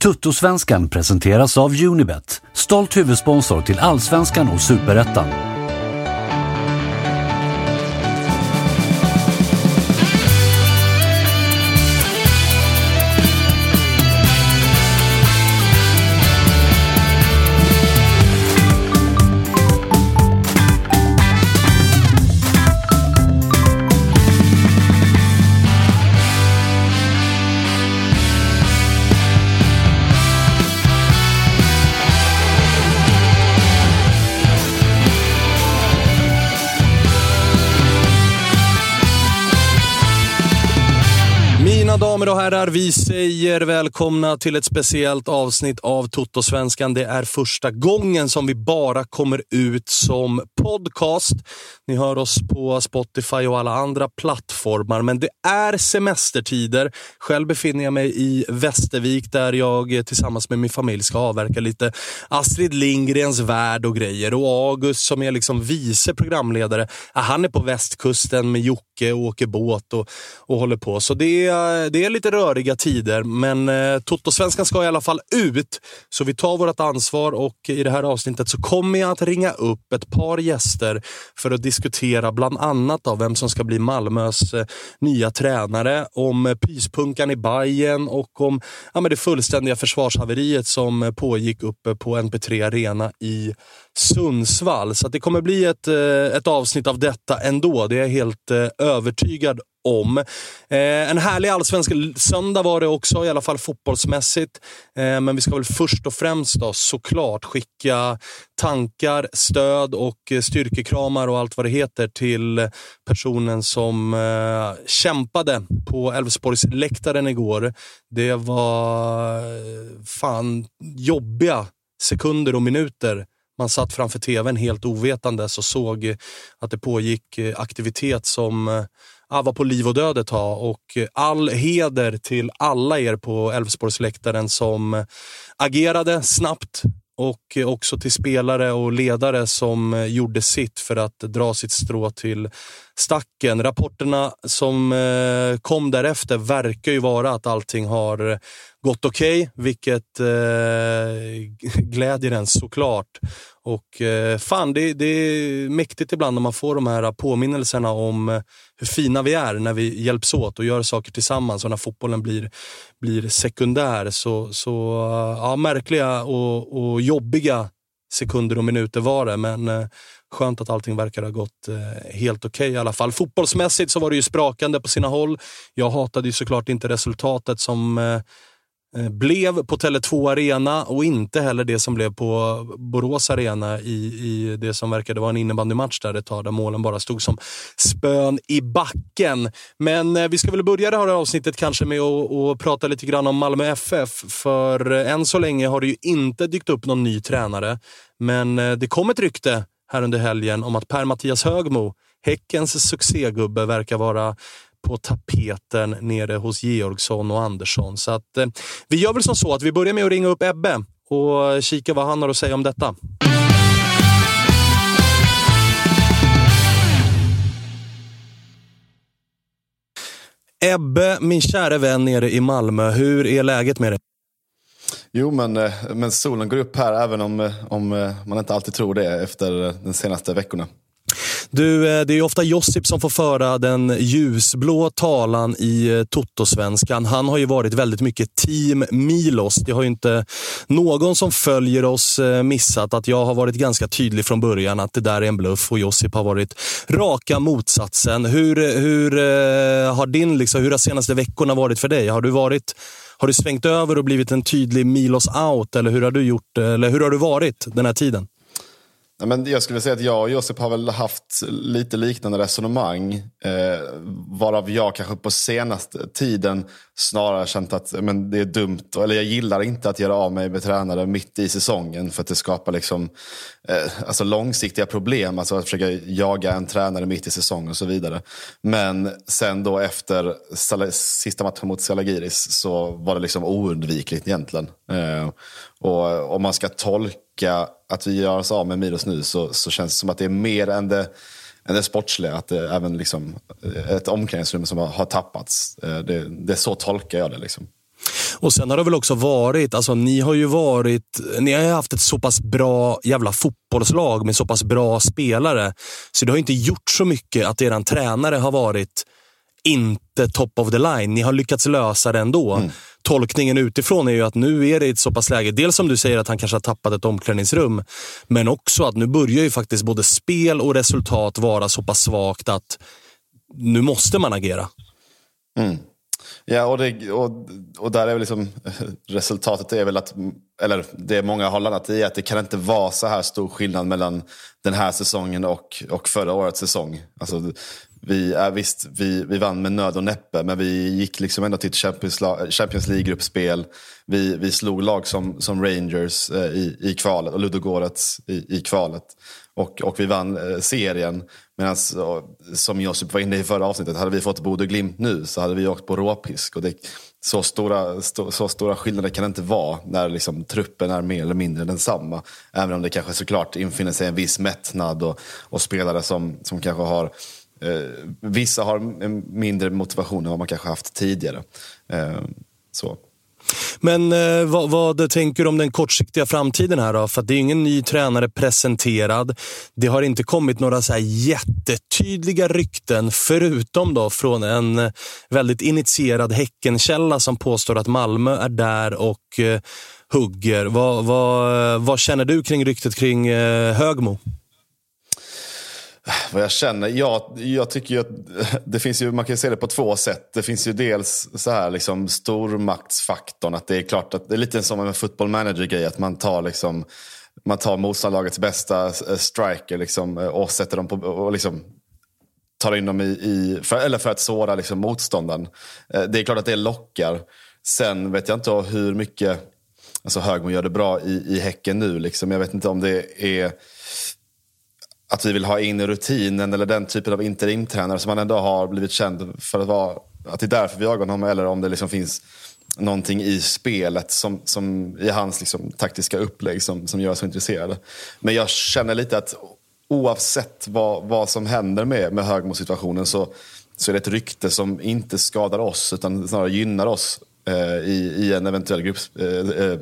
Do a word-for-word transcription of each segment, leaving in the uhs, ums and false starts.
Tuttosvenskan presenteras av Junibet, stolt huvudsponsor till Allsvenskan och Superettan. Damer och herrar, vi säger välkomna till ett speciellt avsnitt av Tuttosvenskan. Det är första gången som vi bara kommer ut som podcast. Ni hör oss på Spotify och alla andra plattformar, men det är semestertider. Själv befinner jag mig i Västervik där jag tillsammans med min familj ska avverka lite Astrid Lindgrens värld och grejer. Och August som är liksom vice programledare, han är på västkusten med Jocke och åker båt och, och håller på. Så det är, det Det är lite röriga tider, men eh, Tuttosvenskan ska i alla fall ut. Så vi tar vårt ansvar och i det här avsnittet så kommer jag att ringa upp ett par gäster för att diskutera bland annat av vem som ska bli Malmös eh, nya tränare, om eh, pyspunkan i Bajen och om ja, men det fullständiga försvarshaveriet som eh, pågick uppe på N P tre Arena i Sundsvall. Så att det kommer bli ett, eh, ett avsnitt av detta ändå, det är jag helt eh, övertygad om. Eh, en härlig allsvensk söndag var det också, i alla fall fotbollsmässigt. Eh, men vi ska väl först och främst då, såklart skicka tankar, stöd och styrkekramar och allt vad det heter till personen som eh, kämpade på Elfsborgsläktaren igår. Det var fan jobbiga sekunder och minuter. Man satt framför tvn helt ovetandes och såg att det pågick aktivitet som var på liv och död ett tag. Och all heder till alla er på Elfsborgsläktaren som agerade snabbt och också till spelare och ledare som gjorde sitt för att dra sitt strå till stacken. Rapporterna som kom därefter verkar ju vara att allting har gått okej, okay, vilket eh, glädjer en såklart. Och eh, fan, det, det är mäktigt ibland när man får de här påminnelserna om hur fina vi är när vi hjälps åt och gör saker tillsammans. Och när fotbollen blir, blir sekundär så, så ja, märkliga och, och jobbiga sekunder och minuter var det, men eh, skönt att allting verkar ha gått eh, helt okej, i alla fall. Fotbollsmässigt så var det ju sprakande på sina håll. Jag hatade ju såklart inte resultatet som eh, blev på Tele två Arena och inte heller det som blev på Borås Arena i, i det som verkade vara en innebandymatch där det tar, där målen bara stod som spön i backen. Men eh, vi ska väl börja det här avsnittet kanske med att och prata lite grann om Malmö F F, för eh, än så länge har det ju inte dykt upp någon ny tränare, men eh, det kom ett rykte här under helgen om att Per-Mattias Högmo, Häckens succégubbe, verkar vara på tapeten nere hos Georgsson och Andersson. Så att eh, vi gör väl som så att vi börjar med att ringa upp Ebbe och kika vad han har att säga om detta. Ebbe, min kära vän nere i Malmö, hur är läget med dig? Jo, men, men solen går upp här, även om, om man inte alltid tror det efter de senaste veckorna. Du, det är ju ofta Josip som får föra den ljusblå talan i Tuttosvenskan. Han har ju varit väldigt mycket team Miloš. Det har ju inte någon som följer oss missat att jag har varit ganska tydlig från början att det där är en bluff, och Josip har varit raka motsatsen. Hur, hur, har, din, liksom, hur har senaste veckorna varit för dig? Har du, varit, har du svängt över och blivit en tydlig Miloš out, eller hur har du gjort, eller hur har du varit den här tiden? Men jag skulle säga att jag och Josip har väl haft lite liknande resonemang, eh, varav jag kanske på senaste tiden snarare känt att men det är dumt, eller jag gillar inte att göra av mig med tränare mitt i säsongen, för att det skapar liksom, eh, alltså långsiktiga problem, alltså att försöka jaga en tränare mitt i säsongen och så vidare. Men sen då efter sal- sista matchen mot Zalagiris så var det liksom oundvikligt egentligen. Eh, och om man ska tolka att vi gör oss av med Miloš nu, så, så känns det som att det är mer än det, än det sportsliga, att det är även liksom ett omklädningsrum som har, har tappats. Det, det är så tolkar jag det liksom. Och sen har det väl också varit, alltså ni har ju varit, ni har ju haft ett så pass bra jävla fotbollslag med så pass bra spelare, så det har inte gjort så mycket att eran tränare har varit inte top of the line. Ni har lyckats lösa det ändå. Mm. Tolkningen utifrån är ju att nu är det ett så pass läge. Dels som du säger att han kanske har tappat ett omklädningsrum, men också att nu börjar ju faktiskt både spel och resultat vara så pass svagt att nu måste man agera. Mm. Ja, och, det, och, och där är väl liksom resultatet är väl att, eller det många har landat i, att det kan inte vara så här stor skillnad mellan den här säsongen och, och förra årets säsong. Alltså vi, ja, visst, vi, vi vann med nöd och näppe, men vi gick liksom ändå till Champions, Champions League-gruppspel. Vi, vi slog lag som, som Rangers eh, i, i kvalet och Ludogorets i, i kvalet. Och, och vi vann eh, serien. Medan, som Josip var inne i förra avsnittet, hade vi fått Bodø Glimt nu så hade vi åkt på råpisk. Och det, så, stora, st- så stora skillnader kan det inte vara när liksom, truppen är mer eller mindre densamma. Även om det kanske såklart infinner sig en viss mättnad och, och spelare som, som kanske har... vissa har mindre motivation än vad man kanske haft tidigare. Så. Men vad, vad tänker du om den kortsiktiga framtiden här då? För att det är ingen ny tränare presenterad. Det har inte kommit några så här jättetydliga rykten, förutom då från en väldigt initierad Häckenkälla som påstår att Malmö är där och hugger. Vad, vad, vad känner du kring ryktet kring Högmo? Vad jag känner, jag, jag tycker ju att det finns ju, man kan ju se det på två sätt. Det finns ju dels så här liksom stormaktsfaktorn, att det är klart att det är lite som en fotbollmanager-grej, att man tar liksom, man tar motståndarlagets bästa striker liksom och sätter dem på och liksom tar in dem i, i för, eller för att såra liksom motståndaren. Det är klart att det lockar. Sen vet jag inte hur mycket, alltså Högmo gör det bra i, i Häcken nu liksom. Jag vet inte om det är att vi vill ha in rutinen eller den typen av interimtränare som man ändå har blivit känd för att vara, att det är därför vi jagar honom, eller om det liksom finns någonting i spelet som, som i hans liksom taktiska upplägg som, som gör oss intresserade. Men jag känner lite att oavsett vad, vad som händer med, med Högmo-situationen så, så är det ett rykte som inte skadar oss utan snarare gynnar oss eh, i, i en eventuell grupps, eh, eh,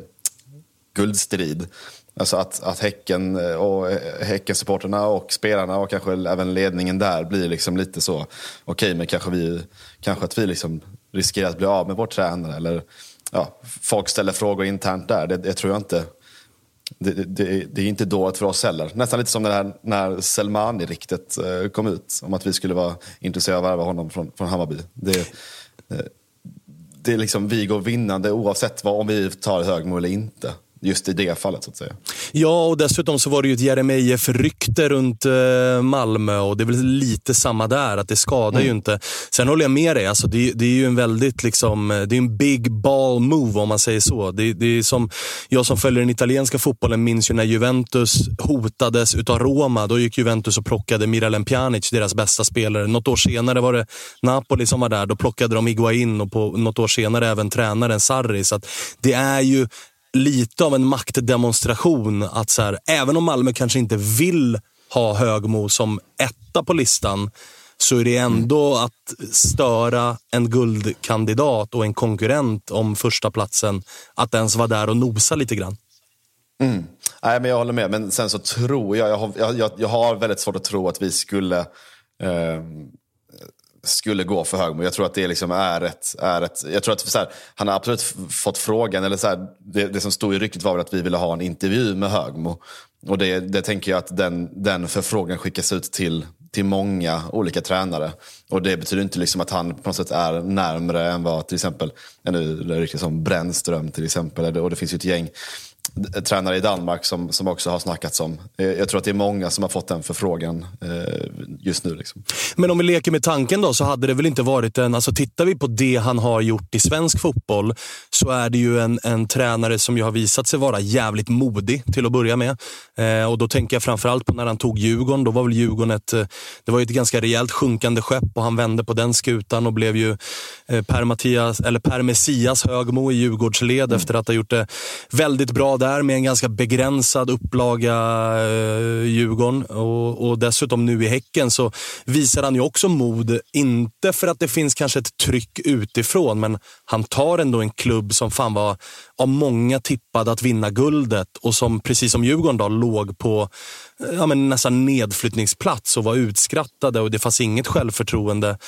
guldstrid. Alltså att, att häcken och häckensupporterna och spelarna och kanske även ledningen där blir liksom lite så okej, okay, men kanske, vi, kanske att vi liksom riskerar att bli av med vår tränare, eller ja, folk ställer frågor internt där. Det, det tror jag inte. Det, det, det är inte dåligt för oss heller. Nästan lite som det här, när Selmani-riktet kom ut om att vi skulle vara intresserade av att värva honom från, från Hammarby. Det, det är liksom vi går vinnande oavsett vad, om vi tar Högmo eller inte. Just i det fallet så att säga. Ja, och dessutom så var det ju ett Jeremejeff-rykte runt Malmö och det är väl lite samma där, att det skadar mm. ju inte. Sen håller jag med dig, alltså det, det är ju en väldigt liksom, det är en big ball move om man säger så. Det, det är som, jag som följer den italienska fotbollen minns ju när Juventus hotades utav Roma, då gick Juventus och plockade Miralem Pjanic, deras bästa spelare. Något år senare var det Napoli som var där, då plockade de Higuain och på något år senare även tränaren Sarri, så att det är ju lite av en maktdemonstration att så här, även om Malmö kanske inte vill ha Högmo som etta på listan, så är det ändå att störa en guldkandidat och en konkurrent om första platsen att ens vara där och nosa lite grann. Mm. Nej, men jag håller med, men sen så tror jag jag har, jag, jag har väldigt svårt att tro att vi skulle eh... skulle gå för Högmo. Jag tror att det liksom är ett, är ett jag tror att så här, han har absolut fått frågan, eller så här, det, det som stod i ryktet var väl att vi ville ha en intervju med Högmo, och det, det tänker jag att den, den förfrågan skickas ut till, till många olika tränare, och det betyder inte liksom att han på något sätt är närmare än vad till exempel, nu är det ryktet som Brännström till exempel, och det finns ju ett gäng tränare i Danmark som, som också har snackats om. Jag tror att det är många som har fått den förfrågan eh, just nu. Liksom. Men om vi leker med tanken då, så hade det väl inte varit en... Alltså tittar vi på det han har gjort i svensk fotboll, så är det ju en, en tränare som ju har visat sig vara jävligt modig till att börja med. Eh, och då tänker jag framförallt på när han tog Djurgården. Då var väl Djurgården ett... Det var ju ett ganska rejält sjunkande skepp och han vände på den skutan och blev ju eh, Per-Mattias, eller Per-Mattias Högmo i Djurgårdsled mm. efter att ha gjort det väldigt bra där med en ganska begränsad upplaga eh, Djurgården och, och dessutom nu i Häcken så visar han ju också mod, inte för att det finns kanske ett tryck utifrån, men han tar ändå en klubb som fan var av många tippad att vinna guldet och som precis som Djurgården då låg på ja, men nästan nedflyttningsplats och var utskrattade och det fanns inget självförtroende.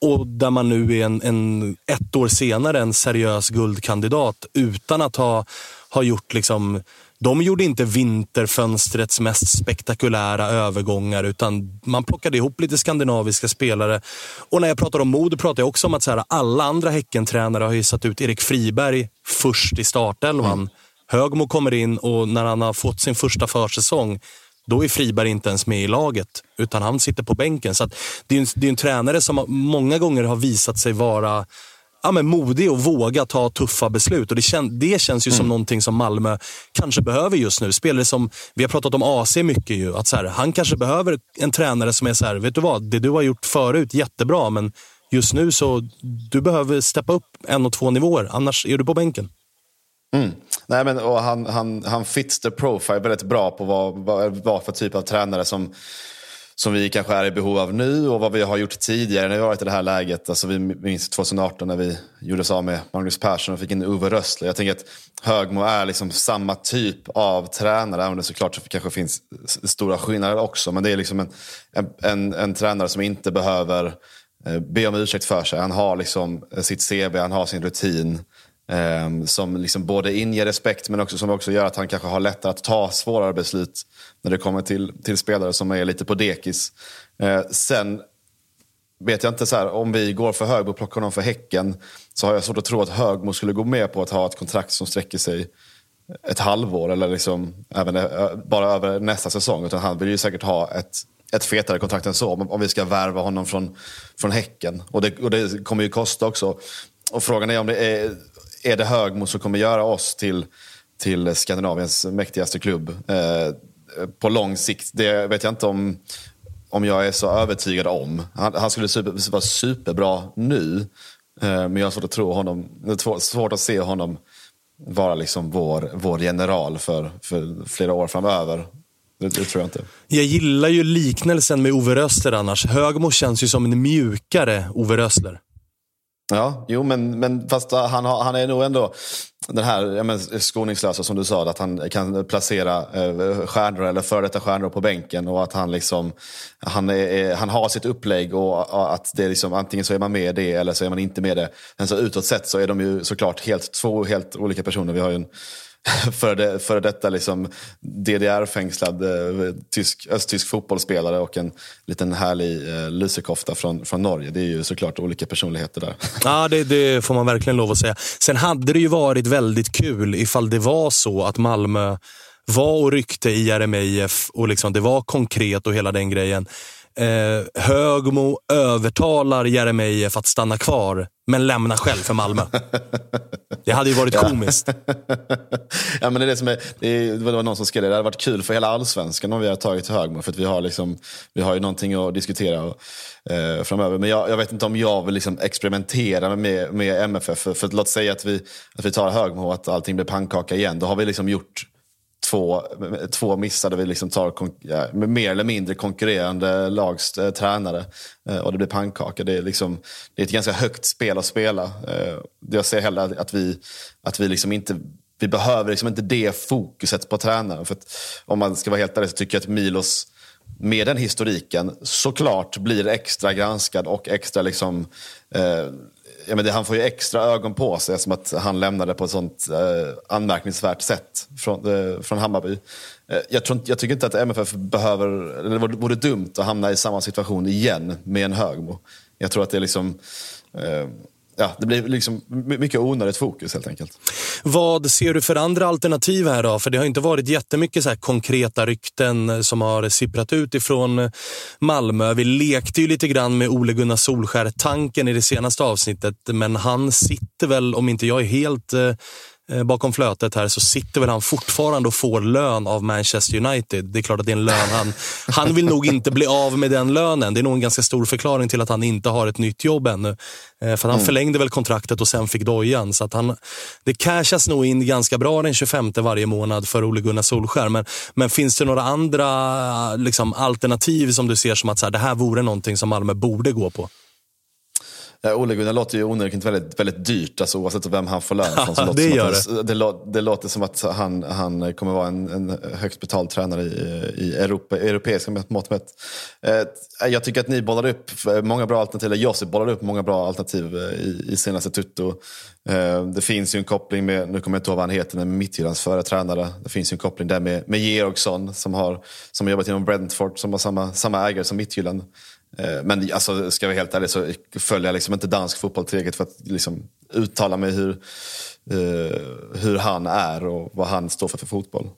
Och där man nu är en, en, ett år senare en seriös guldkandidat utan att ha, ha gjort liksom... De gjorde inte vinterfönstrets mest spektakulära övergångar utan man plockade ihop lite skandinaviska spelare. Och när jag pratar om mod pratar jag också om att så här, alla andra Häckentränare har ju satt ut Erik Friberg först i startelvan. Mm. Högmo kommer in och när han har fått sin första försäsong då är Friberg inte ens med i laget utan han sitter på bänken. Så att det är en, det är en tränare som många gånger har visat sig vara ja, men modig och våga ta tuffa beslut. Och det, kän, det känns ju mm. som någonting som Malmö kanske behöver just nu. Spelare som, vi har pratat om A C mycket ju, att så här, han kanske behöver en tränare som är så här, vet du vad, det du har gjort förut jättebra men just nu så du behöver steppa upp en och två nivåer annars är du på bänken. Mm. Nej, men, och han, han, han fits the profile väldigt bra på vad, vad, vad för typ av tränare som, som vi kanske är i behov av nu och vad vi har gjort tidigare när vi varit i det här läget. Alltså, vi minns tjugohundraarton när vi gjorde så med Magnus Persson och fick in Uwe Rössler. Jag tänker att Högmo är liksom samma typ av tränare, även om det såklart så kanske finns stora skillnader också. Men det är liksom en, en, en, en tränare som inte behöver be om ursäkt för sig. Han har liksom sitt C V, han har sin rutin. Som liksom både inger respekt men också som också gör att han kanske har lättare att ta svårare beslut när det kommer till, till spelare som är lite på dekis. Eh, sen vet jag inte så här, om vi går för Högmo och plockar honom för Häcken så har jag svårt att tro att Högmo skulle gå med på att ha ett kontrakt som sträcker sig ett halvår eller liksom även, bara över nästa säsong, utan han vill ju säkert ha ett ett fetare kontrakt än så om vi ska värva honom från, från Häcken och det, och det kommer ju kosta också och frågan är om det är Är det Högmo som kommer göra oss till, till Skandinaviens mäktigaste klubb eh, på lång sikt? Det vet jag inte om, om jag är så övertygad om. Han, han skulle super, vara superbra nu, eh, men jag har svårt att tro honom, det är svårt att se honom vara liksom vår, vår general för, för flera år framöver. Det, det tror jag inte. Jag gillar ju liknelsen med Uwe Rössler annars. Högmo känns ju som en mjukare Uwe Rössler. Ja, jo, men, men fast han, har, han är nog ändå den här ja, men skoningslösa som du sa, att han kan placera eh, stjärnor eller före detta stjärnor på bänken och att han liksom han, är, han har sitt upplägg och, och att det är liksom, antingen så är man med det eller så är man inte med det. Men så utåt sett så är de ju såklart helt, två helt olika personer. Vi har ju en för, det, för detta liksom D D R-fängslad eh, tysk, östtysk fotbollsspelare och en liten härlig eh, lusekofta från, från Norge. Det är ju såklart olika personligheter där. Ja, det, det får man verkligen lov att säga. Sen hade det ju varit väldigt kul ifall det var så att Malmö var och ryckte i R M I F och liksom det var konkret och hela den grejen. Eh, Högmo övertalar Jeremejeff att stanna kvar men lämna själv för Malmö. Det hade ju varit komiskt. Ja, men det är det som är, det, är, det var någon som skrev det. Det hade varit kul för hela Allsvenskan om vi hade tagit Högmo, för att vi har liksom vi har ju någonting att diskutera och, eh, framöver. Men jag, jag vet inte om jag vill liksom experimentera med, med M F F för, för att låt säga att vi att vi tar Högmo och att allting blir pannkaka igen. Då har vi liksom gjort Två, två missar där vi liksom tar konk- ja, mer eller mindre konkurrerande lags eh, tränare eh, och det blir pannkaka. Det är, liksom, det är ett ganska högt spel att spela. Eh, jag ser hellre att, att, vi, att vi, liksom inte, vi behöver liksom inte det fokuset på tränaren. För att, om man ska vara helt ärlig så tycker jag att Miloš med den historiken såklart blir extra granskad och extra... Liksom, eh, Ja, men det, han får ju extra ögon på sig som att han lämnade på ett sånt eh, anmärkningsvärt sätt från, eh, från Hammarby. Eh, jag, tror, jag tycker inte att M F F behöver, eller det vore dumt att hamna i samma situation igen med en Högmo. Jag tror att det är liksom... Eh, ja, det blir liksom mycket onödigt fokus helt enkelt. Vad ser du för andra alternativ här då? För det har inte varit jättemycket så här konkreta rykten som har sipprat ut ifrån Malmö. Vi lekte ju lite grann med Ole Gunnar Solskär-tanken i det senaste avsnittet, men han sitter väl, om inte jag är helt eh, bakom flötet här, så sitter väl han fortfarande och får lön av Manchester United. Det är klart att det är en lön. Han, han vill nog inte bli av med den lönen. Det är nog en ganska stor förklaring till att han inte har ett nytt jobb ännu. Eh, för att han mm. förlängde väl kontraktet och sen fick dojan. Så att han, det cashas nog in ganska bra den tjugofemte varje månad för Ole Gunnar Solskär. Men, men finns det några andra liksom, alternativ som du ser som att så här, det här vore någonting som Malmö borde gå på? Ja, Ole Gunnar låter ju onödigt väldigt, väldigt dyrt, alltså, oavsett vem han får lön från. Så det, låter gör som att det. Han, det låter som att han, han kommer vara en, en högt betald tränare i, i Europa, europeiska mått med. Eh, jag tycker att ni bollar upp många bra alternativ. Josip bollar upp många bra alternativ i, i senaste tutto. Eh, det finns ju en koppling med, nu kommer jag inte ihåg vad han heter, men Midtjyllands förra tränare. Det finns ju en koppling där med, med Georgsson som har, som har jobbat inom Brentford, som har samma, samma ägare som Midtjylland. Men alltså, ska vi helt ärligt så följer jag liksom inte dansk fotboll tillräckligt för att liksom uttala mig hur, eh, hur han är och vad han står för för fotboll.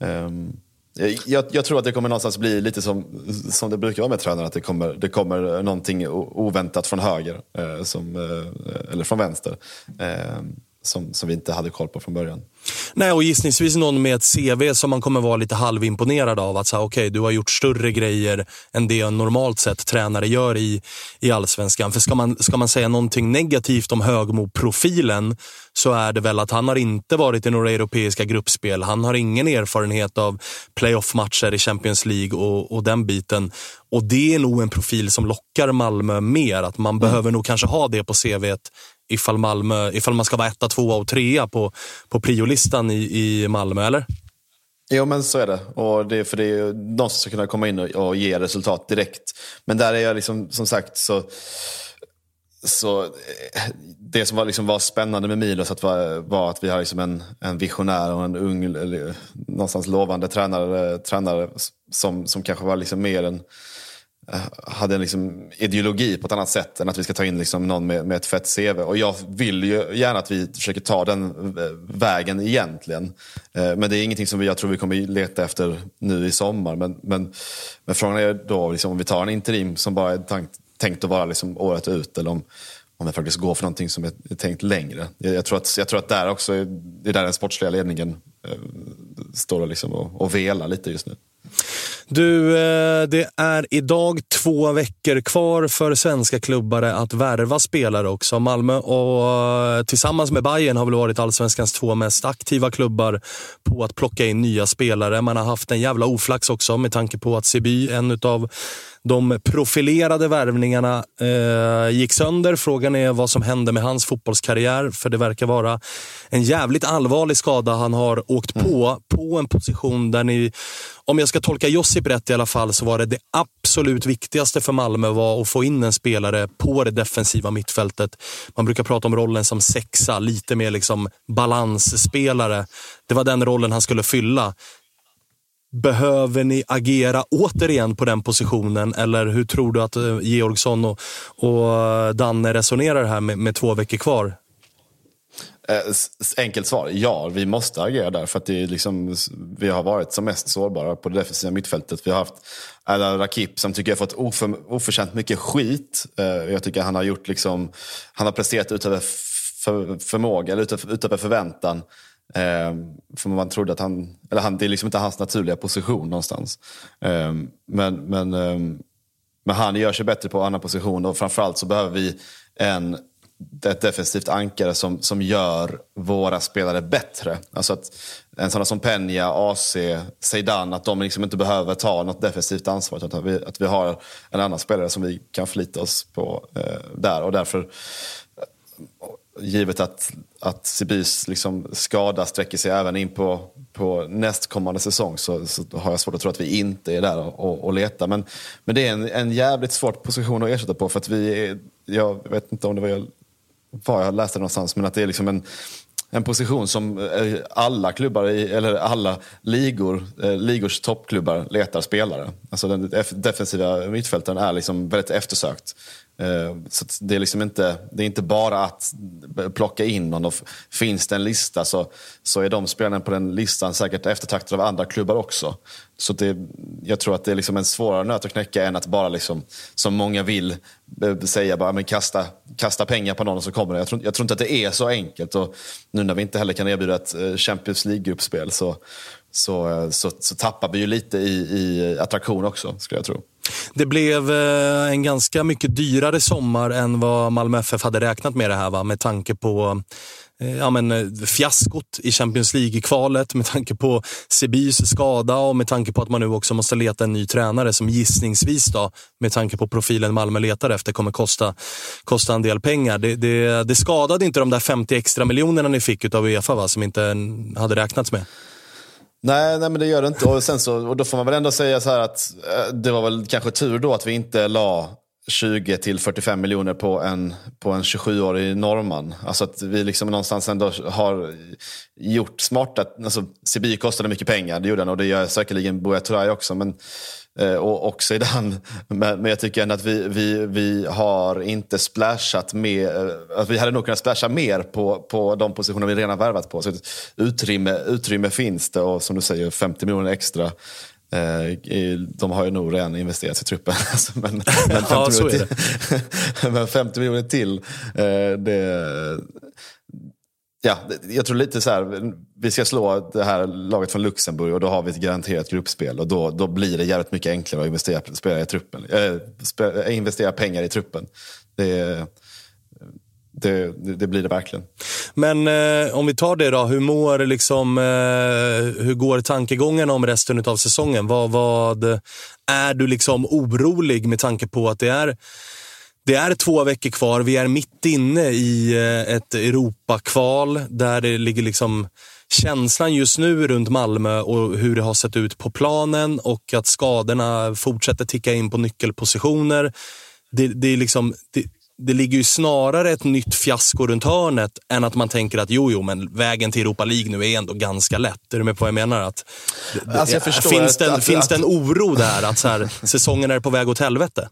Eh, jag, jag tror att det kommer någonstans bli lite som, som det brukar vara med tränare, att det kommer, det kommer någonting oväntat från höger eh, som, eh, eller från vänster. Eh, Som, som vi inte hade koll på från början. Nej, och gissningsvis någon med ett C V som man kommer vara lite halvimponerad av. Att säga, okej, okay, du har gjort större grejer än det normalt sett tränare gör i, i Allsvenskan. För ska man, ska man säga någonting negativt om Högmo-profilen, så är det väl att han har inte varit i några europeiska gruppspel. Han har ingen erfarenhet av playoff-matcher i Champions League och, och den biten. Och det är nog en profil som lockar Malmö mer. Att man mm. behöver nog kanske ha det på C V:et ifall Malmö, ifall man ska vara etta, tvåa och trea på, på priolistan i, i Malmö, eller? Jo, men så är det. Och det är för det är någon som ska kunna komma in och, och ge resultat direkt. Men där är jag liksom, som sagt, så... Så det som var, liksom var spännande med Miloš att var, var att vi har liksom en, en visionär och en ung, eller, någonstans lovande tränare, tränare som, som kanske var liksom mer en, hade en liksom ideologi på ett annat sätt än att vi ska ta in liksom någon med, med ett fett C V. Och jag vill ju gärna att vi försöker ta den vägen egentligen. Men det är ingenting som vi, jag tror vi kommer leta efter nu i sommar. Men, men, men frågan är då liksom, om vi tar en interim som bara är tankt tänkt att vara liksom året ut, eller om, om det faktiskt går för någonting som är tänkt längre. Jag, jag, tror, att, jag tror att där också är, det är där den sportsliga ledningen eh, står liksom och, och velar lite just nu. Du, det är idag två veckor kvar för svenska klubbare att värva spelare också. Malmö och tillsammans med Bajen har väl varit Allsvenskans två mest aktiva klubbar på att plocka in nya spelare. Man har haft en jävla oflax också med tanke på att Seby, en av de profilerade värvningarna, eh, gick sönder. Frågan är vad som hände med hans fotbollskarriär, för det verkar vara en jävligt allvarlig skada han har åkt på, på en position där ni, om jag ska tolka Josip rätt i alla fall, så var det det absolut viktigaste för Malmö var att få in en spelare på det defensiva mittfältet. Man brukar prata om rollen som sexa, lite mer liksom balansspelare. Det var den rollen han skulle fylla. Behöver ni agera återigen på den positionen, eller hur tror du att Georgsson och, och Danne resonerar här med, med två veckor kvar? Enkelt svar, ja, vi måste agera där, för att det är liksom, vi har varit som mest sårbara på det defensiva mittfältet. Vi har haft Alan Rakip som tycker jag fått oför, oförtjänt mycket skit. Jag tycker han har gjort liksom, han har presterat utöver för, förmåga eller utöver, utöver förväntan. Um, för man trodde att han, eller han, det är liksom inte hans naturliga position någonstans. Um, men, men, um, men han gör sig bättre på annan position, och framförallt så behöver vi en, ett defensivt ankare som, som gör våra spelare bättre. Alltså att en sån som Peña, A C, Zeidan, att de liksom inte behöver ta något defensivt ansvar, utan att vi, att vi har en annan spelare som vi kan förlita oss på uh, där. Och därför, givet att, att Sibys liksom skada sträcker sig även in på, på nästkommande säsong, så, så har jag svårt att tro att vi inte är där och, och letar. Men, men det är en, en jävligt svår position att ersätta på, för att vi är, jag vet inte om det var jag, var jag läste någonstans, men att det är liksom en, en position som alla klubbar i, eller alla ligor, ligors toppklubbar letar spelare. Alltså den defensiva mittfältaren är liksom väldigt eftersökt. Så det är liksom inte, det är inte bara att plocka in någon. Finns det en lista så, så är de spelarna på den listan säkert eftertraktade av andra klubbar också. Så det, jag tror att det är liksom en svårare nöt att knäcka än att bara liksom, som många vill säga, bara, men kasta, kasta pengar på någon och så kommer det. Jag tror, jag tror inte att det är så enkelt. Och nu när vi inte heller kan erbjuda ett Champions League-gruppspel så, så, så, så tappar vi ju lite i, i attraktion också, skulle jag tro. Det blev en ganska mycket dyrare sommar än vad Malmö F F hade räknat med det här, va? Med tanke på ja, men, fiaskot i Champions League-kvalet, med tanke på Sebys skada och med tanke på att man nu också måste leta en ny tränare som gissningsvis då, med tanke på profilen Malmö letar efter, kommer kosta, kosta en del pengar. Det, det, det skadade inte de där femtio extra miljonerna ni fick utav UEFA, va? Som inte hade räknats med. Nej, nej, men det gör det inte. Och, sen så, och då får man väl ändå säga så här att det var väl kanske tur då att vi inte la tjugo till fyrtiofem miljoner på en, på en tjugosjuårig norrman. Alltså att vi liksom någonstans ändå har gjort smart att, alltså Siby kostade mycket pengar, det gjorde han, och det gör säkerligen Boja Turay också, men och också i den, men jag tycker ändå att vi, vi, vi har inte splashat mer, att vi hade nog kunnat splasha mer på, på de positioner vi redan värvat på, så utrymme, utrymme finns det, och som du säger femtio miljoner extra, de har ju nog redan investerat i truppen, men, men, femtio, ja, miljoner till, men femtio miljoner till det, ja, jag tror lite så här, vi ska slå det här laget från Luxemburg och då har vi ett garanterat gruppspel, och då, då blir det jävligt mycket enklare att investera, spela i truppen, äh, investera pengar i truppen. Det, det, det blir det verkligen. Men eh, om vi tar det då, hur mår liksom, eh, hur går tankegången om resten av säsongen? Vad, vad är du liksom orolig med tanke på att det är Det är två veckor kvar. Vi är mitt inne i ett Europakval där det ligger liksom känslan just nu runt Malmö och hur det har sett ut på planen och att skadorna fortsätter ticka in på nyckelpositioner. Det, det, är liksom, det, det ligger ju snarare ett nytt fiasko runt hörnet än att man tänker att jo, jo, men vägen till Europa League nu är ändå ganska lätt. Är du med på vad jag menar? Att, alltså, jag förstår finns att, det en, att, finns att, det en oro där att så här, säsongen är på väg åt helvete?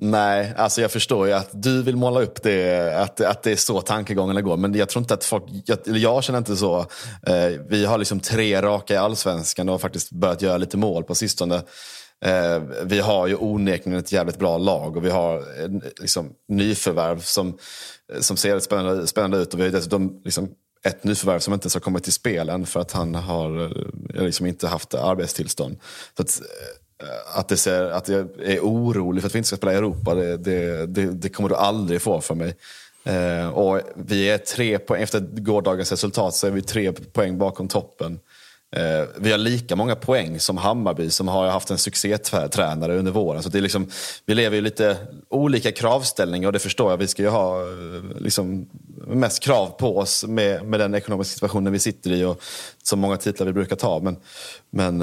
Nej, alltså jag förstår ju att du vill måla upp det, att, att det är så tankegångarna går, men jag tror inte att folk, jag, jag känner inte så. Eh, vi har liksom tre raka i Allsvenskan och har faktiskt börjat göra lite mål på sistone. Eh, vi har ju onekligen ett jävligt bra lag och vi har eh, liksom nyförvärv som, som ser spännande, spännande ut, och vi har dessutom liksom ett nyförvärv som inte ens har kommit till spelen för att han har liksom inte haft arbetstillstånd. Så att Att, det ser, att jag är orolig för att vi inte ska spela i Europa, det, det, det, det kommer du aldrig få för mig. Eh, och vi är tre poäng, efter gårdagens resultat så är vi tre poäng bakom toppen. Eh, vi har lika många poäng som Hammarby, som har haft en succétränare under våren. Så det är liksom, vi lever ju lite olika kravställningar, och det förstår jag. Vi ska ju ha liksom mest krav på oss med, med den ekonomiska situationen vi sitter i och så många titlar vi brukar ta, men, men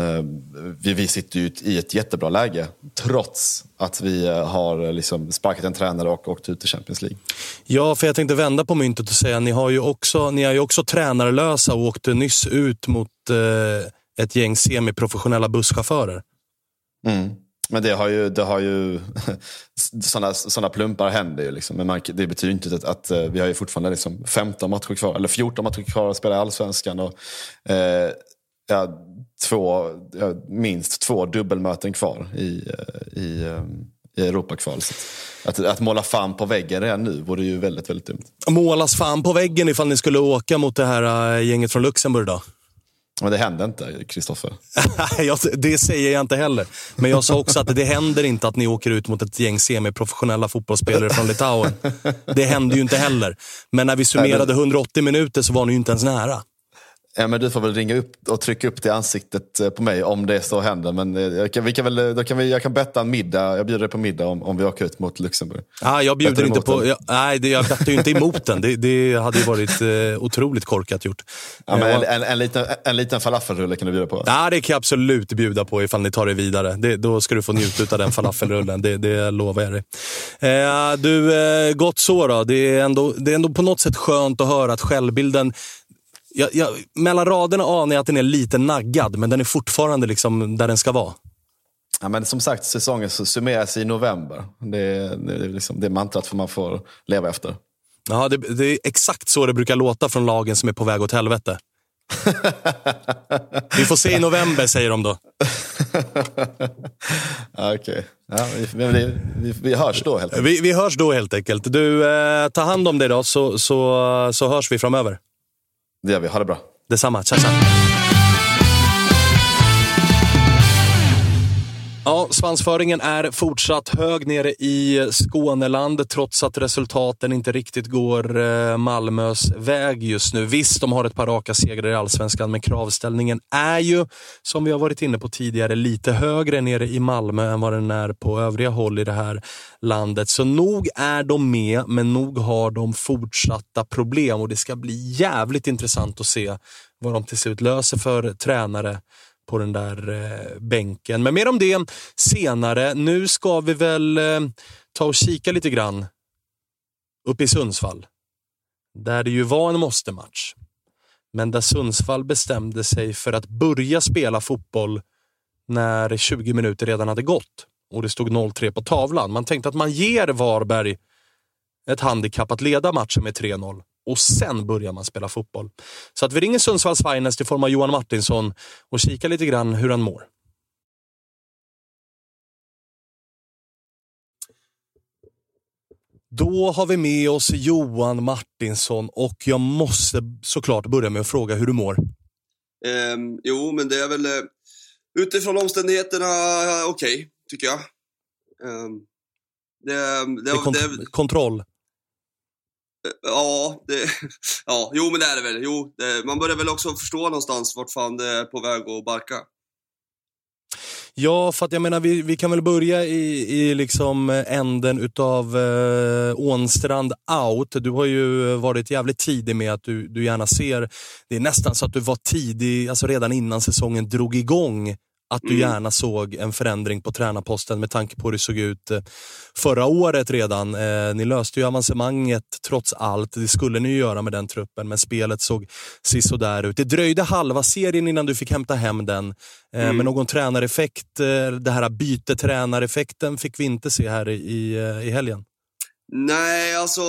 vi, vi sitter ju i ett jättebra läge trots att vi har liksom sparkat en tränare och åkt ut i Champions League. Ja, för jag tänkte vända på myntet och säga, ni har ju också, ni är ju också tränarlösa och åkte nyss ut mot eh, ett gäng semiprofessionella busschaufförer. Mm. Men det har ju, det har ju sådana, sådana plumpar händer ju liksom. Men man, det betyder inte att, att vi har ju fortfarande liksom femton matcher kvar, eller fjorton matcher kvar att spela i Allsvenskan, och eh, ja, två, ja, minst två dubbelmöten kvar i, i, i Europakval. Att, att måla fan på väggen redan nu vore ju väldigt, väldigt dumt. Målas fan på väggen ifall ni skulle åka mot det här gänget från Luxemburg då? Men det hände inte, Kristoffer. Det säger jag inte heller. Men jag sa också att det händer inte att ni åker ut mot ett gäng semiprofessionella fotbollsspelare från Litauen. Det hände ju inte heller. Men när vi summerade hundraåttio minuter så var ni ju inte ens nära. Ja, men du får väl ringa upp och trycka upp det ansiktet på mig om det så händer. Men jag kan, vi kan väl, då kan vi, jag kan betta en middag. Jag bjuder dig på middag om, om vi åker ut mot Luxemburg. Ah, jag bjuder inte på, jag, nej, det, jag bettar ju inte emot den. Det, det hade ju varit eh, otroligt korkat gjort. Ja, men en, en, en, liten, en liten falafelrulle kan du bjuda på. Ja, det kan jag absolut bjuda på ifall ni tar det vidare. Det, då ska du få njuta av den falafelrullen. Det, det lovar jag dig. Eh, du, eh, gott så då. Det är, ändå, det är ändå på något sätt skönt att höra att självbilden... Jag, jag, mellan raderna anar jag att den är lite naggad, men den är fortfarande liksom där den ska vara. Ja, men som sagt, säsongen summeras i november. Det är, det är liksom det mantrat för man får leva efter. Ja, det, det är exakt så det brukar låta från lagen som är på väg åt helvete. Vi får se i november, säger de då. Okej, okay. Ja, vi, vi, vi, vi hörs då helt enkelt. Vi, vi hörs då helt enkelt. Du, eh, ta hand om dig då, så, så, så hörs vi framöver. Det gör vi, ha det bra. Detsamma, tja tja. Ja, svansföringen är fortsatt hög nere i Skåneland trots att resultaten inte riktigt går Malmös väg just nu. Visst, de har ett par raka segrar i Allsvenskan, men kravställningen är ju, som vi har varit inne på tidigare, lite högre nere i Malmö än vad den är på övriga håll i det här landet. Så nog är de med, men nog har de fortsatta problem och det ska bli jävligt intressant att se vad de till slut löser för tränare på den där eh, bänken. Men mer om det senare. Nu ska vi väl eh, ta och kika lite grann upp i Sundsvall. Där det ju var en måste-match. Men där Sundsvall bestämde sig för att börja spela fotboll när tjugo minuter redan hade gått. Och det stod noll tre på tavlan. Man tänkte att man ger Varberg ett handikapp att leda matchen med tre noll. Och sen börjar man spela fotboll. Så att vi ringer Sundsvalls finest i form av Johan Martinsson och kikar lite grann hur han mår. Då har vi med oss Johan Martinsson och jag måste såklart börja med att fråga hur du mår. Um, jo, men det är väl utifrån omständigheterna okej, okay, tycker jag. Um, det, det, det är kont- det, kontroll. Ja, det, ja, jo men det är det väl. Jo, det, man börjar väl också förstå någonstans vart fan det är på väg att barka. Ja, för att jag menar, vi, vi kan väl börja i, i liksom änden utav eh, Ånstrand out. Du har ju varit jävligt tidig med att du, du gärna ser, det är nästan så att du var tidig, alltså redan innan säsongen drog igång, att du gärna såg en förändring på tränarposten med tanke på hur det såg ut förra året redan. Ni löste ju avancemanget trots allt. Det skulle ni ju göra med den truppen, men spelet såg sisådär ut. Det dröjde halva serien innan du fick hämta hem den. Mm. Men någon tränareffekt, det här bytetränareffekten fick vi inte se här i, i helgen. Nej, alltså...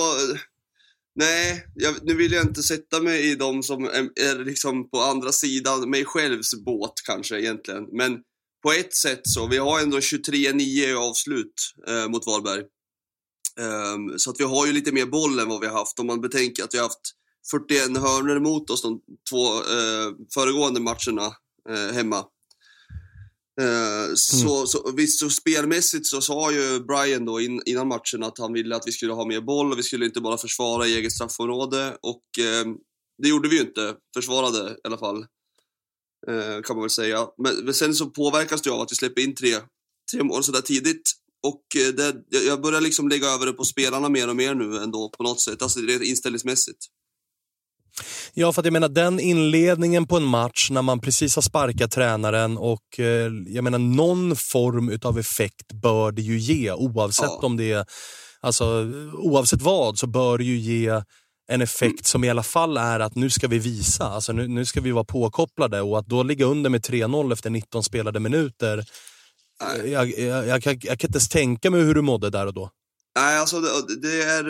Nej, jag, nu vill jag inte sätta mig i dem som är liksom på andra sidan mig självs båt kanske egentligen. Men på ett sätt så, vi har ändå tjugotre nio avslut eh, mot Varberg. Um, så att vi har ju lite mer boll än vad vi har haft. Om man betänker att vi har haft fyrtioen hörnor mot oss de två eh, föregående matcherna eh, hemma. Uh, mm. så, så, visst, så spelmässigt så sa ju Brian då in, innan matchen att han ville att vi skulle ha mer boll och vi skulle inte bara försvara i eget straffområde, och uh, det gjorde vi ju inte, försvarade i alla fall, uh, kan man väl säga. Men, men sen så påverkas det av att vi släpper in tre, tre mål sådär tidigt, och uh, det, jag börjar liksom lägga över det på spelarna mer och mer nu ändå på något sätt, alltså det är inställningsmässigt. Ja, för att jag menar, den inledningen på en match när man precis har sparkat tränaren och eh, jag menar, någon form utav effekt bör det ju ge, oavsett ja. om det är, alltså oavsett vad, så bör det ju ge en effekt mm. som i alla fall är att nu ska vi visa, alltså nu, nu ska vi vara påkopplade, och att då ligga under med tre noll efter nitton spelade minuter. Nej. Jag, jag, jag, jag, kan, jag kan inte ens tänka mig hur du mådde där och då. Nej, alltså det, det är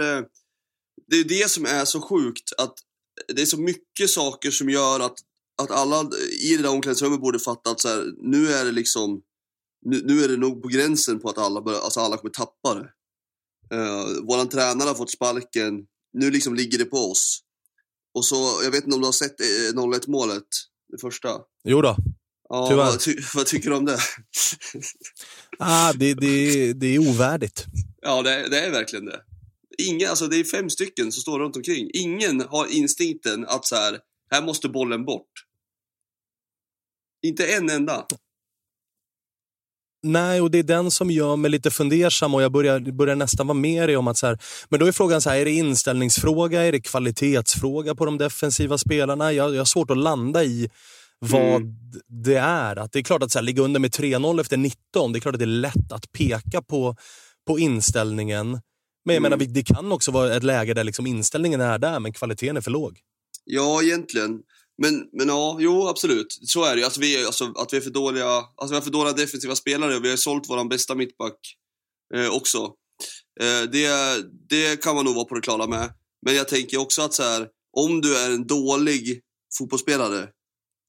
det är det som är så sjukt, att det är så mycket saker som gör att, att alla i det där omklädningsrummet borde fatta att så här, nu är det liksom nu, nu är det nog på gränsen på att alla, bör, alltså alla kommer tappa det. Uh, våran tränare har fått sparken, nu liksom ligger det på oss. Och så, jag vet inte om du har sett noll ett målet, det första. Jo då. Ja, vad, ty, vad tycker du om det? ah, det, det, det är ovärdigt. Ja, det, det är verkligen det. Ingen, alltså det är fem stycken som står runt omkring. Ingen har instinkten att så här, här måste bollen bort. Inte en enda. Nej, och det är den som gör mig lite fundersam, och jag börjar, börjar nästan vara med i om att så här, men då är frågan så här, är det inställningsfråga, är det kvalitetsfråga på de defensiva spelarna? Jag, jag har svårt att landa i vad mm. det är. Att det är klart att så här, ligga under med tre noll efter nitton, det är klart att det är lätt att peka på, på inställningen. Men jag menar, det kan också vara ett läge där liksom inställningen är där, men kvaliteten är för låg. Ja, egentligen. Men, men ja, jo absolut. Så är det ju, alltså, vi, alltså, att vi är för dåliga. Alltså vi har för dåliga defensiva spelare. Och vi har sålt våran bästa mittback eh, också eh, det, det kan man nog vara på det klara med. Men jag tänker också att så här, om du är en dålig fotbollsspelare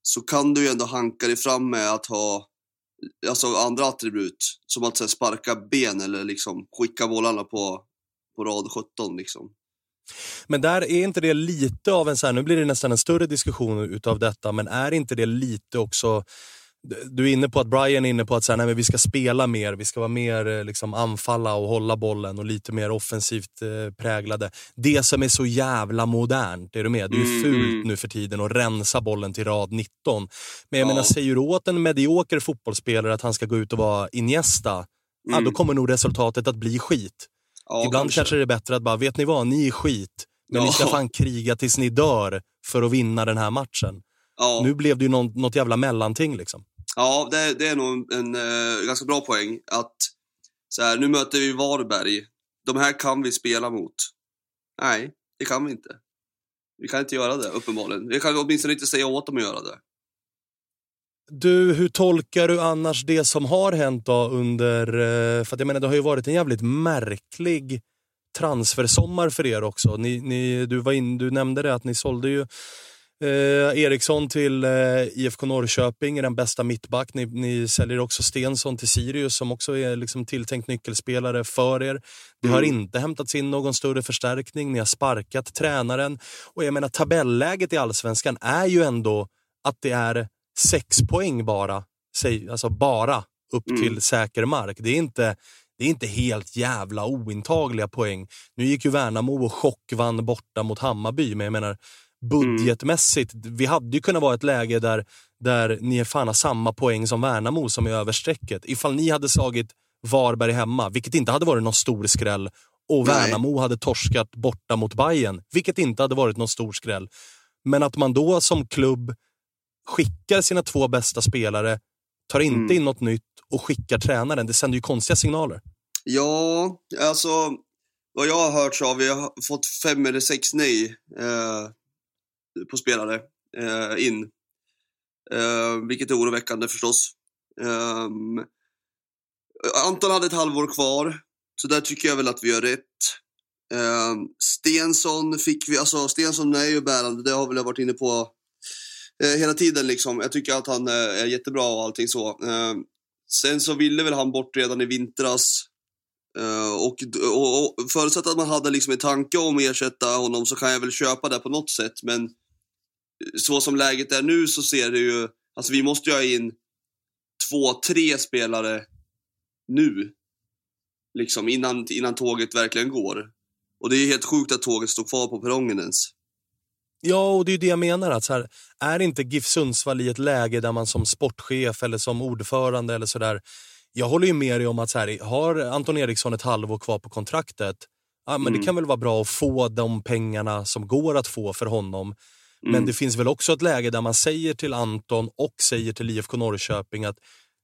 så kan du ju ändå hanka dig fram med att ha, alltså, andra attribut. Som att så här, sparka ben eller liksom skicka bollarna på, på rad sjutton liksom. Men där är inte det lite av en så här, nu blir det nästan en större diskussion utav detta, men är inte det lite också, du är inne på att Brian är inne på att så här, nej, men vi ska spela mer, vi ska vara mer liksom anfalla och hålla bollen och lite mer offensivt eh, präglade. Det som är så jävla modernt, är du med? Det är ju fult nu för tiden att rensa bollen till rad nitton. Men jag ja. menar, säger du åt en medioker fotbollsspelare att han ska gå ut och vara Iniesta, mm. ja, då kommer nog resultatet att bli skit. Ja, ibland kanske. kanske det är bättre att bara, vet ni vad, ni är skit. Men ja. ni ska fan kriga tills ni dör för att vinna den här matchen. Ja. Nu blev det ju någon, något jävla mellanting liksom. Ja, det, det är nog en, en uh, ganska bra poäng. Att så här, nu möter vi Varberg. De här kan vi spela mot. Nej, det kan vi inte. Vi kan inte göra det, uppenbarligen. Vi kan åtminstone inte säga åt dem att göra det. Du, hur tolkar du annars det som har hänt då under, för att jag menar det har ju varit en jävligt märklig transfersommar för er också. Ni, ni, du, var in, du nämnde det att ni sålde ju eh, Eriksson till eh, I F K Norrköping är den bästa mittback. Ni, ni säljer också Stensson till Sirius som också är liksom tilltänkt nyckelspelare för er. Det mm. har inte hämtats in någon större förstärkning. Ni har sparkat tränaren och jag menar tabelläget i Allsvenskan är ju ändå att det är sex poäng bara, alltså bara upp till mm. säker mark. Det är, inte, det är inte helt jävla ointagliga poäng. Nu gick ju Värnamo och chockvann borta mot Hammarby, men jag menar budgetmässigt, mm. vi hade ju kunnat vara ett läge där, där ni fan har samma poäng som Värnamo som är överstrecket. Ifall ni hade slagit Varberg hemma, vilket inte hade varit någon stor skräll, och Nej. Värnamo hade torskat borta mot Bajen, vilket inte hade varit någon stor skräll. Men att man då som klubb skickar sina två bästa spelare, tar inte mm. in något nytt och skickar tränaren. Det sänder ju konstiga signaler. Ja, alltså vad jag har hört så har vi fått fem eller sex nej eh, på spelare eh, in. Eh, vilket är oroväckande förstås. Eh, Anton hade ett halvår kvar, så där tycker jag väl att vi gör rätt. Eh, Stensson fick vi, alltså Stensson är ju bärande, det har väl jag varit inne på hela tiden liksom. Jag tycker att han är jättebra och allting så. Sen så ville väl han bort redan i vintras. Och, och, och förutsatt att man hade liksom en tanke om att ersätta honom så kan jag väl köpa det på något sätt. Men så som läget är nu så ser det ju, alltså vi måste ju ha in två, tre spelare nu. Liksom innan, innan tåget verkligen går. Och det är helt sjukt att tåget står kvar på perrongen ens. Ja, och det är ju det jag menar. Att så här, är inte GIF Sundsvall i ett läge där man som sportchef eller som ordförande eller sådär. Jag håller ju med dig om att så här, har Anton Eriksson ett halvår kvar på kontraktet? Ja, men mm. det kan väl vara bra att få de pengarna som går att få för honom. Men mm. det finns väl också ett läge där man säger till Anton och säger till I F K Norrköping att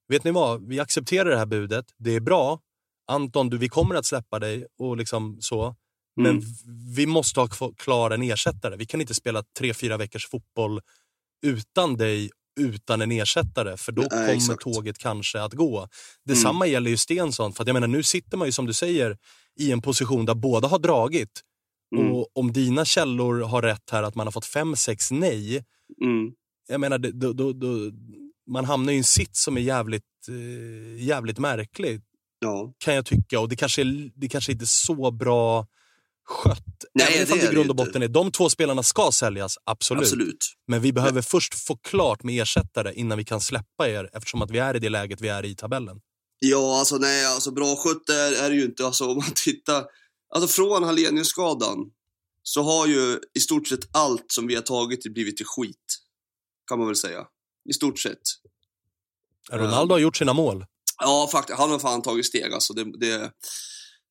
vet ni vad, vi accepterar det här budet. Det är bra. Anton, du, vi kommer att släppa dig och liksom så. Men mm. vi måste ha klar en ersättare. Vi kan inte spela tre, fyra veckors fotboll utan dig, utan en ersättare. För då ja, kommer exakt. tåget kanske att gå. Detsamma mm. gäller ju Stensson. För att jag menar, nu sitter man ju som du säger i en position där båda har dragit. Mm. Och om dina källor har rätt här att man har fått fem, sex nej. Mm. Jag menar, då, då, då, man hamnar ju i en sitt som är jävligt, eh, jävligt märkligt. Ja. Kan jag tycka. Och det kanske, är, det kanske inte är så bra skött. Nej, även om det i grund och botten är de två spelarna ska säljas, absolut. absolut. Men vi behöver Men... först få klart med ersättare innan vi kan släppa er eftersom att vi är i det läget vi är i tabellen. Ja, alltså nej, alltså bra skött är, är det ju inte. Alltså om man tittar, alltså från Halenius-skadan så har ju i stort sett allt som vi har tagit blivit till skit. Kan man väl säga. I stort sett. Ronaldo har gjort sina mål. Ja, faktiskt. Han har fan tagit steg. Alltså det... det...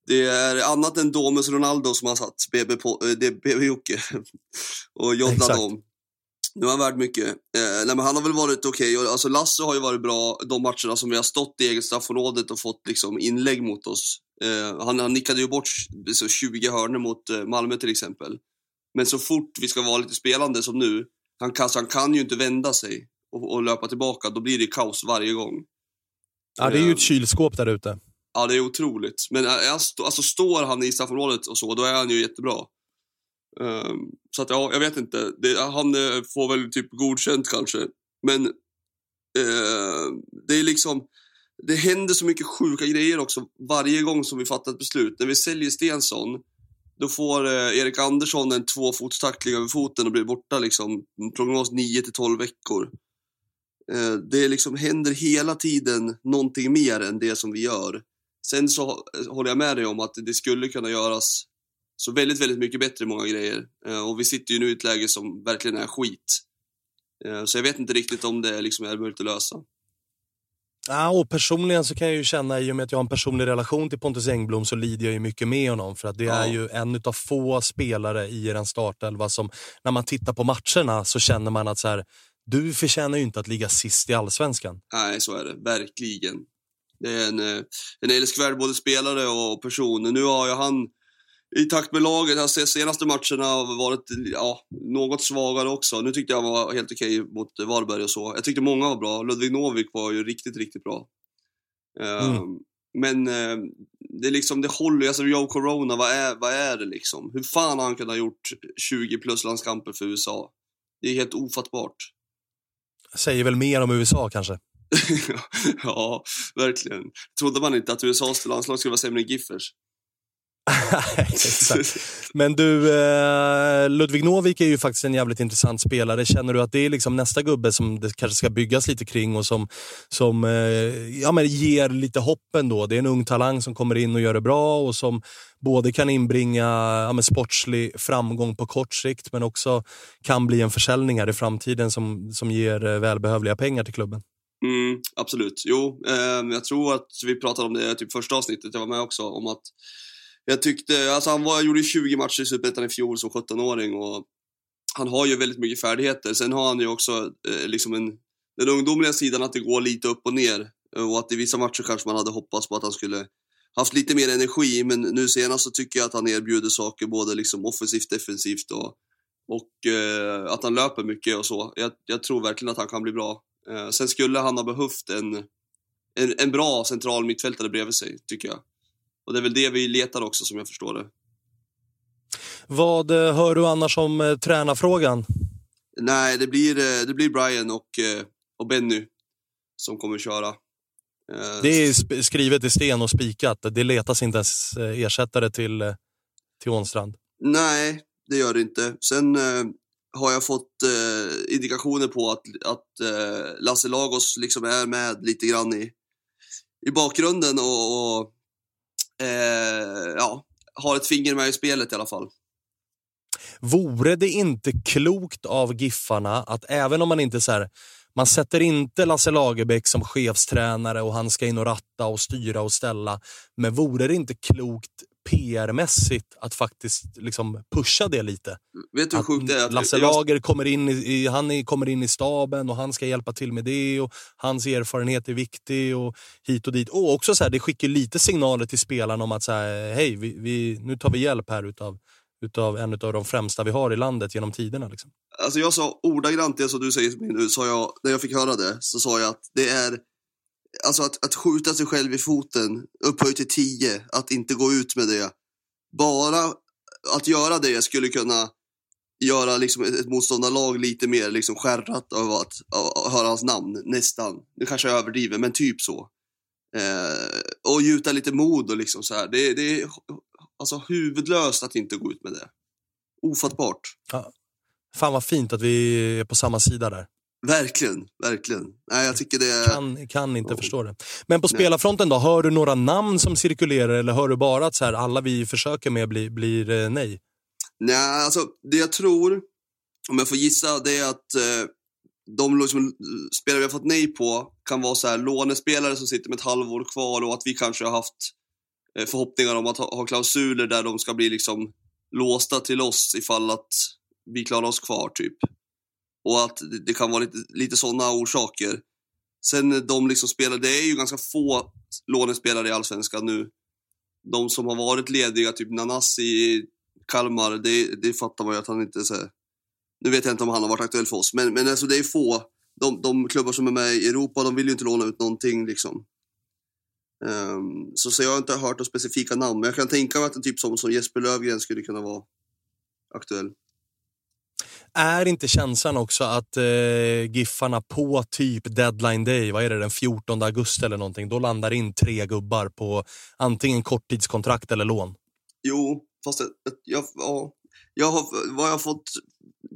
Det är annat än Domus Ronaldo som har satt B B på, det är B B Jocke och joddlat om. Nu har han värd mycket. Eh, nej men han har väl varit okej. Okay. Alltså Lasse har ju varit bra de matcherna som vi har stått i eget straffområdet och fått liksom inlägg mot oss. Eh, han, han nickade ju bort så tjugo hörnor mot eh, Malmö till exempel. Men så fort vi ska vara lite spelande som nu han, kan, han kan ju inte vända sig och, och löpa tillbaka. Då blir det kaos varje gång. Ja, det är ju ett kylskåp där ute. Ja, det är otroligt. Men alltså, står han i straffområdet och så, då är han ju jättebra. Um, så att ja, jag vet inte. Det, han får väl typ godkänt kanske. Men uh, det är liksom... Det händer så mycket sjuka grejer också varje gång som vi fattar ett beslut. När vi säljer Stensson, då får eh, Erik Andersson en tvåfotstackling över foten och blir borta liksom, prognos nio till tolv veckor. Eh, det liksom händer hela tiden någonting mer än det som vi gör. Sen så håller jag med dig om att det skulle kunna göras så väldigt, väldigt mycket bättre många grejer. Eh, och vi sitter ju nu i ett läge som verkligen är skit. Eh, så jag vet inte riktigt om det liksom är möjligt att lösa. Ja, och personligen så kan jag ju känna, i och med att jag har en personlig relation till Pontus Engblom, så lider jag ju mycket med honom. För att det ja. är ju en av få spelare i den startelva som, när man tittar på matcherna, så känner man att så här, du förtjänar ju inte att ligga sist i Allsvenskan. Nej, så är det, verkligen. Det är en, en älskvärd både spelare och person. Nu har ju han, i takt med laget, de senaste matcherna varit ja, något svagare också. Nu tyckte jag var helt okej mot Varberg och så. Jag tyckte många var bra. Ludvig Novik var ju riktigt, riktigt bra. Mm. Um, men um, det är liksom, det håller. Alltså, jag och Corona, vad är, vad är det liksom? Hur fan har han kunnat ha gjort tjugo plus landskamper för U S A? Det är helt ofattbart. Jag säger väl mer om U S A kanske? Ja, verkligen. Trodde man inte att U S A:s landslag skulle vara sämre än Giffers? Men du, eh, Ludvig Novik är ju faktiskt en jävligt intressant spelare. Känner du att det är liksom nästa gubbe som det kanske ska byggas lite kring och som, som eh, ja, men ger lite hopp ändå? Det är en ung talang som kommer in och gör det bra och som både kan inbringa ja, men sportslig framgång på kort sikt, men också kan bli en försäljningare i framtiden som, som ger eh, välbehövliga pengar till klubben. Mm, absolut, jo eh, jag tror att vi pratade om det typ första avsnittet jag var med också, om att jag tyckte, alltså han var, gjorde tjugo matcher i Superettan i fjol som sjuttonåring och han har ju väldigt mycket färdigheter. Sen har han ju också eh, liksom en, den ungdomliga sidan att det går lite upp och ner, och att i vissa matcher kanske man hade hoppats på att han skulle haft lite mer energi, men nu senast så tycker jag att han erbjuder saker både liksom offensivt, defensivt och, och eh, att han löper mycket och så. Jag, jag tror verkligen att han kan bli bra. Eh, sen skulle han ha behövt en, en, en bra central mittfältare bredvid sig, tycker jag. Och det är väl det vi letar också, som jag förstår det. Vad hör du annars om eh, tränarfrågan? Nej, det blir, det blir Brian och, och Benny som kommer köra. Eh, det är skrivet i sten och spikat. Det letas inte ens ersättare till, till Ånstrand. Nej, det gör det inte. Sen eh, har jag fått eh, indikationer på att, att eh, Lasse Lagos liksom är med lite grann i, i bakgrunden och... och Eh, ja, har ett finger med i spelet i alla fall. Vore det inte klokt av Giffarna att, även om man inte så här, man sätter inte Lasse Lagerbäck som chefstränare och han ska in och ratta och styra och ställa, men vore det inte klokt P R-mässigt att faktiskt liksom pusha det lite? Vet du hur sjukt det är? Att Lasse Lager kommer in i, han kommer in i staben och han ska hjälpa till med det och hans erfarenhet är viktig och hit och dit. Och också så här, det skickar lite signaler till spelarna om att så här, hej, vi, vi, nu tar vi hjälp här utav, utav en av de främsta vi har i landet genom tiderna. Liksom. Alltså jag sa ordagrant det som du säger nu, sa jag, när jag fick höra det så sa jag att det är alltså att, att skjuta sig själv i foten upphöjt till tio, att inte gå ut med det. Bara att göra det skulle kunna göra liksom ett, ett motståndarlag lite mer liksom skärrat av att, av att höra hans namn, nästan. Nu kanske jag överdriver, men typ så. Eh, och gjuta lite mod och liksom så här. Det, det är alltså huvudlöst att inte gå ut med det. Ofattbart. Ja. Fan vad fint att vi är på samma sida där. Verkligen, verkligen. Nej, jag tycker det... Kan, kan inte oh. förstå det. Men på spelarfronten då, hör du några namn som cirkulerar eller hör du bara att så här, alla vi försöker med blir, blir nej? Nej, alltså det jag tror, om jag får gissa, det är att eh, de liksom, spelare vi har fått nej på kan vara så här lånespelare som sitter med ett halvår kvar och att vi kanske har haft eh, förhoppningar om att ha, ha klausuler där de ska bli liksom låsta till oss ifall att vi klarar oss kvar typ. Och att det kan vara lite, lite sådana orsaker. Sen de liksom spelar, det är ju ganska få lånespelare i Allsvenskan nu. De som har varit lediga, typ Nanassi i Kalmar, det, det fattar man ju att han inte så här, nu vet jag inte om han har varit aktuell för oss, men, men alltså det är få, de, de klubbar som är med i Europa, de vill ju inte låna ut någonting liksom. Um, så, så jag har inte hört några specifika namn, men jag kan tänka mig att en typ som, som Jesper Löfgren skulle kunna vara aktuell. Är inte känslan också att eh, giffarna på typ deadline day, vad är det, den fjortonde augusti eller någonting, då landar in tre gubbar på antingen korttidskontrakt eller lån? Jo, fast jag, jag, ja, jag har, vad jag har fått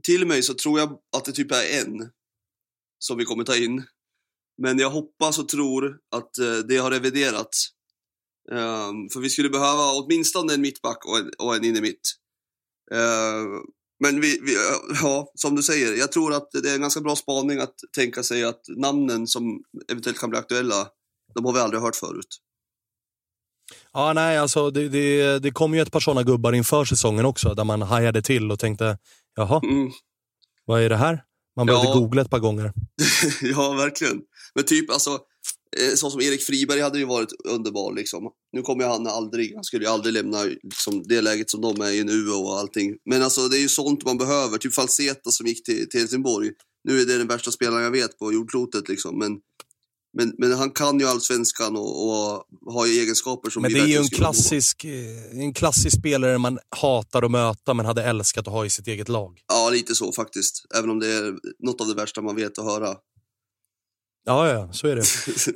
till mig så tror jag att det typ är en som vi kommer ta in. Men jag hoppas och tror att eh, det har reviderats. Um, för vi skulle behöva åtminstone en mittback och en, och en in i mitt. Uh, men vi, vi, ja, som du säger, jag tror att det är en ganska bra spaning att tänka sig att namnen som eventuellt kan bli aktuella, de har vi aldrig hört förut. Ja, nej, alltså det, det, det kom ju ett par sådana gubbar inför säsongen också, där man hajade till och tänkte, jaha, mm. vad är det här? Man började ja. googla ett par gånger. Ja, verkligen. Men typ, alltså, så som Erik Friberg hade ju varit underbar liksom. Nu kommer han aldrig, han skulle ju aldrig lämna liksom, det läget som de är i nu och allting. Men alltså, det är ju sånt man behöver. Typ Falseta som gick till, till Helsingborg. Nu är det den värsta spelaren jag vet på jordklotet liksom, men Men, men han kan ju allsvenskan och, och har ju egenskaper som... Men det är ju en klassisk, en klassisk spelare man hatar att möta men hade älskat att ha i sitt eget lag. Ja, lite så faktiskt. Även om det är något av det värsta man vet att höra. Ja, ja, så är det.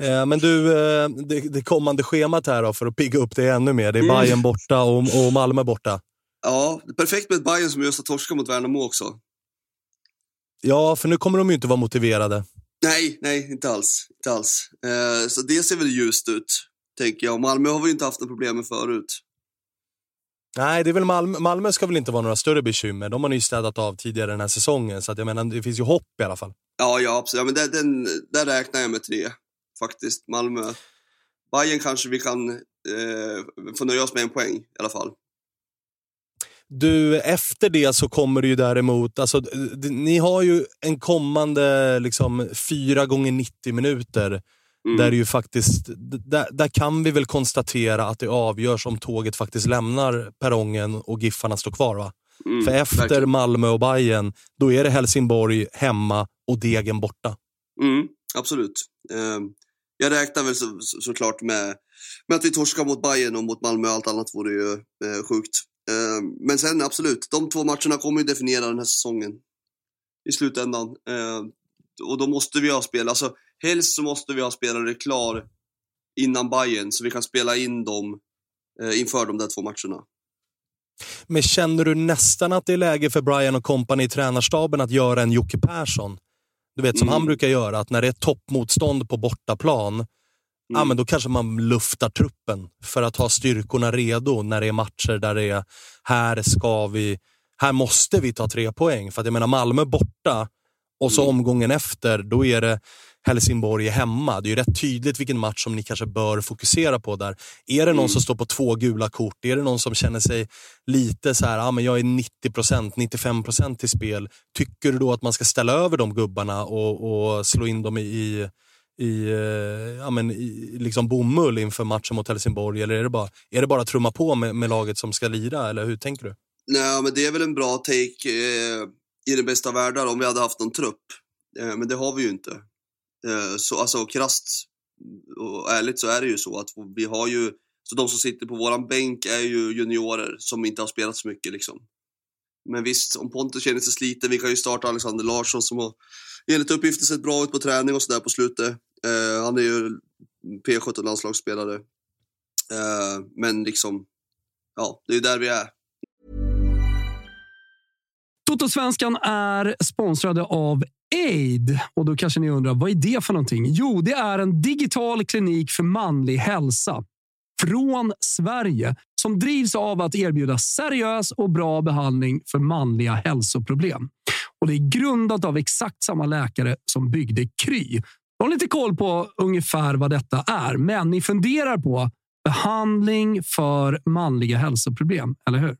eh, men du, eh, det, det kommande schemat här då, för att pigga upp det ännu mer. Det är mm. Bajen borta och, och Malmö borta. Ja, perfekt med Bajen som just har torskat mot Värnamo också. Ja, för nu kommer de ju inte vara motiverade. Nej, nej, inte alls, inte alls. Eh, så det ser väl ljust ut, tänker jag. Malmö har vi ju inte haft några problem med förut. Nej, det är väl Malmö. Malmö ska väl inte vara några större bekymmer. De har ju städat av tidigare den här säsongen. Så att jag menar, det finns ju hopp i alla fall. Ja, ja, absolut. Ja, men där, den, där räknar jag med tre, faktiskt. Malmö. Bajen kanske vi kan eh, få nöja oss med en poäng, i alla fall. Du, efter det så kommer du ju däremot, alltså, d- ni har ju en kommande liksom fyra gånger nittio minuter mm. där ju faktiskt d- där kan vi väl konstatera att det avgörs om tåget faktiskt lämnar perrongen och giffarna står kvar, va? Mm, för efter verkligen. Malmö och Bajen, då är det Helsingborg hemma och Degen borta. Mm, absolut. Um, jag räknar väl så, så, såklart med, med att vi torskar mot Bajen och mot Malmö och allt annat vore ju eh, sjukt. Men sen absolut, de två matcherna kommer ju definiera den här säsongen i slutändan. Och då måste vi ha spelare, alltså helst så måste vi ha spelare klar innan Bajen, så vi kan spela in dem inför de där två matcherna. Men känner du nästan att det är läge för Brian och company i tränarstaben att göra en Jocke Persson? Du vet som mm. han brukar göra, att när det är toppmotstånd på bortaplan, ja, mm. ah, men då kanske man luftar truppen för att ha styrkorna redo när det är matcher där det är, här ska vi, här måste vi ta tre poäng. För att jag menar, Malmö borta och så mm. omgången efter, då är det Helsingborg hemma. Det är ju rätt tydligt vilken match som ni kanske bör fokusera på där. Är det någon mm. som står på två gula kort? Är det någon som känner sig lite så här, ja ah, men jag är nittio procent, nittiofem procent i spel. Tycker du då att man ska ställa över de gubbarna och, och slå in dem i... i, ja, men, i liksom bomull inför matchen mot Helsingborg, eller är det bara, är det bara att trumma på med, med laget som ska lira, eller hur tänker du? Nej, men det är väl en bra take eh, i den bästa världen om vi hade haft någon trupp, eh, men det har vi ju inte, eh, så alltså krasst och ärligt så är det ju så att vi har ju, så de som sitter på våran bänk är ju juniorer som inte har spelat så mycket liksom. Men visst, om Pontus känner sig sliten, vi kan ju starta Alexander Larsson som har enligt uppgifter sett bra ut på träning och sådär på slutet. Eh, han är ju P sjutton-landslagsspelare. Eh, men liksom, ja, det är där vi är. Totosvenskan är sponsrade av Aid. Och då kanske ni undrar, vad är det för någonting? Jo, det är en digital klinik för manlig hälsa från Sverige, som drivs av att erbjuda seriös och bra behandling för manliga hälsoproblem. Och det är grundat av exakt samma läkare som byggde Kry. Jag har lite koll på ungefär vad detta är, men ni funderar på behandling för manliga hälsoproblem, eller hur?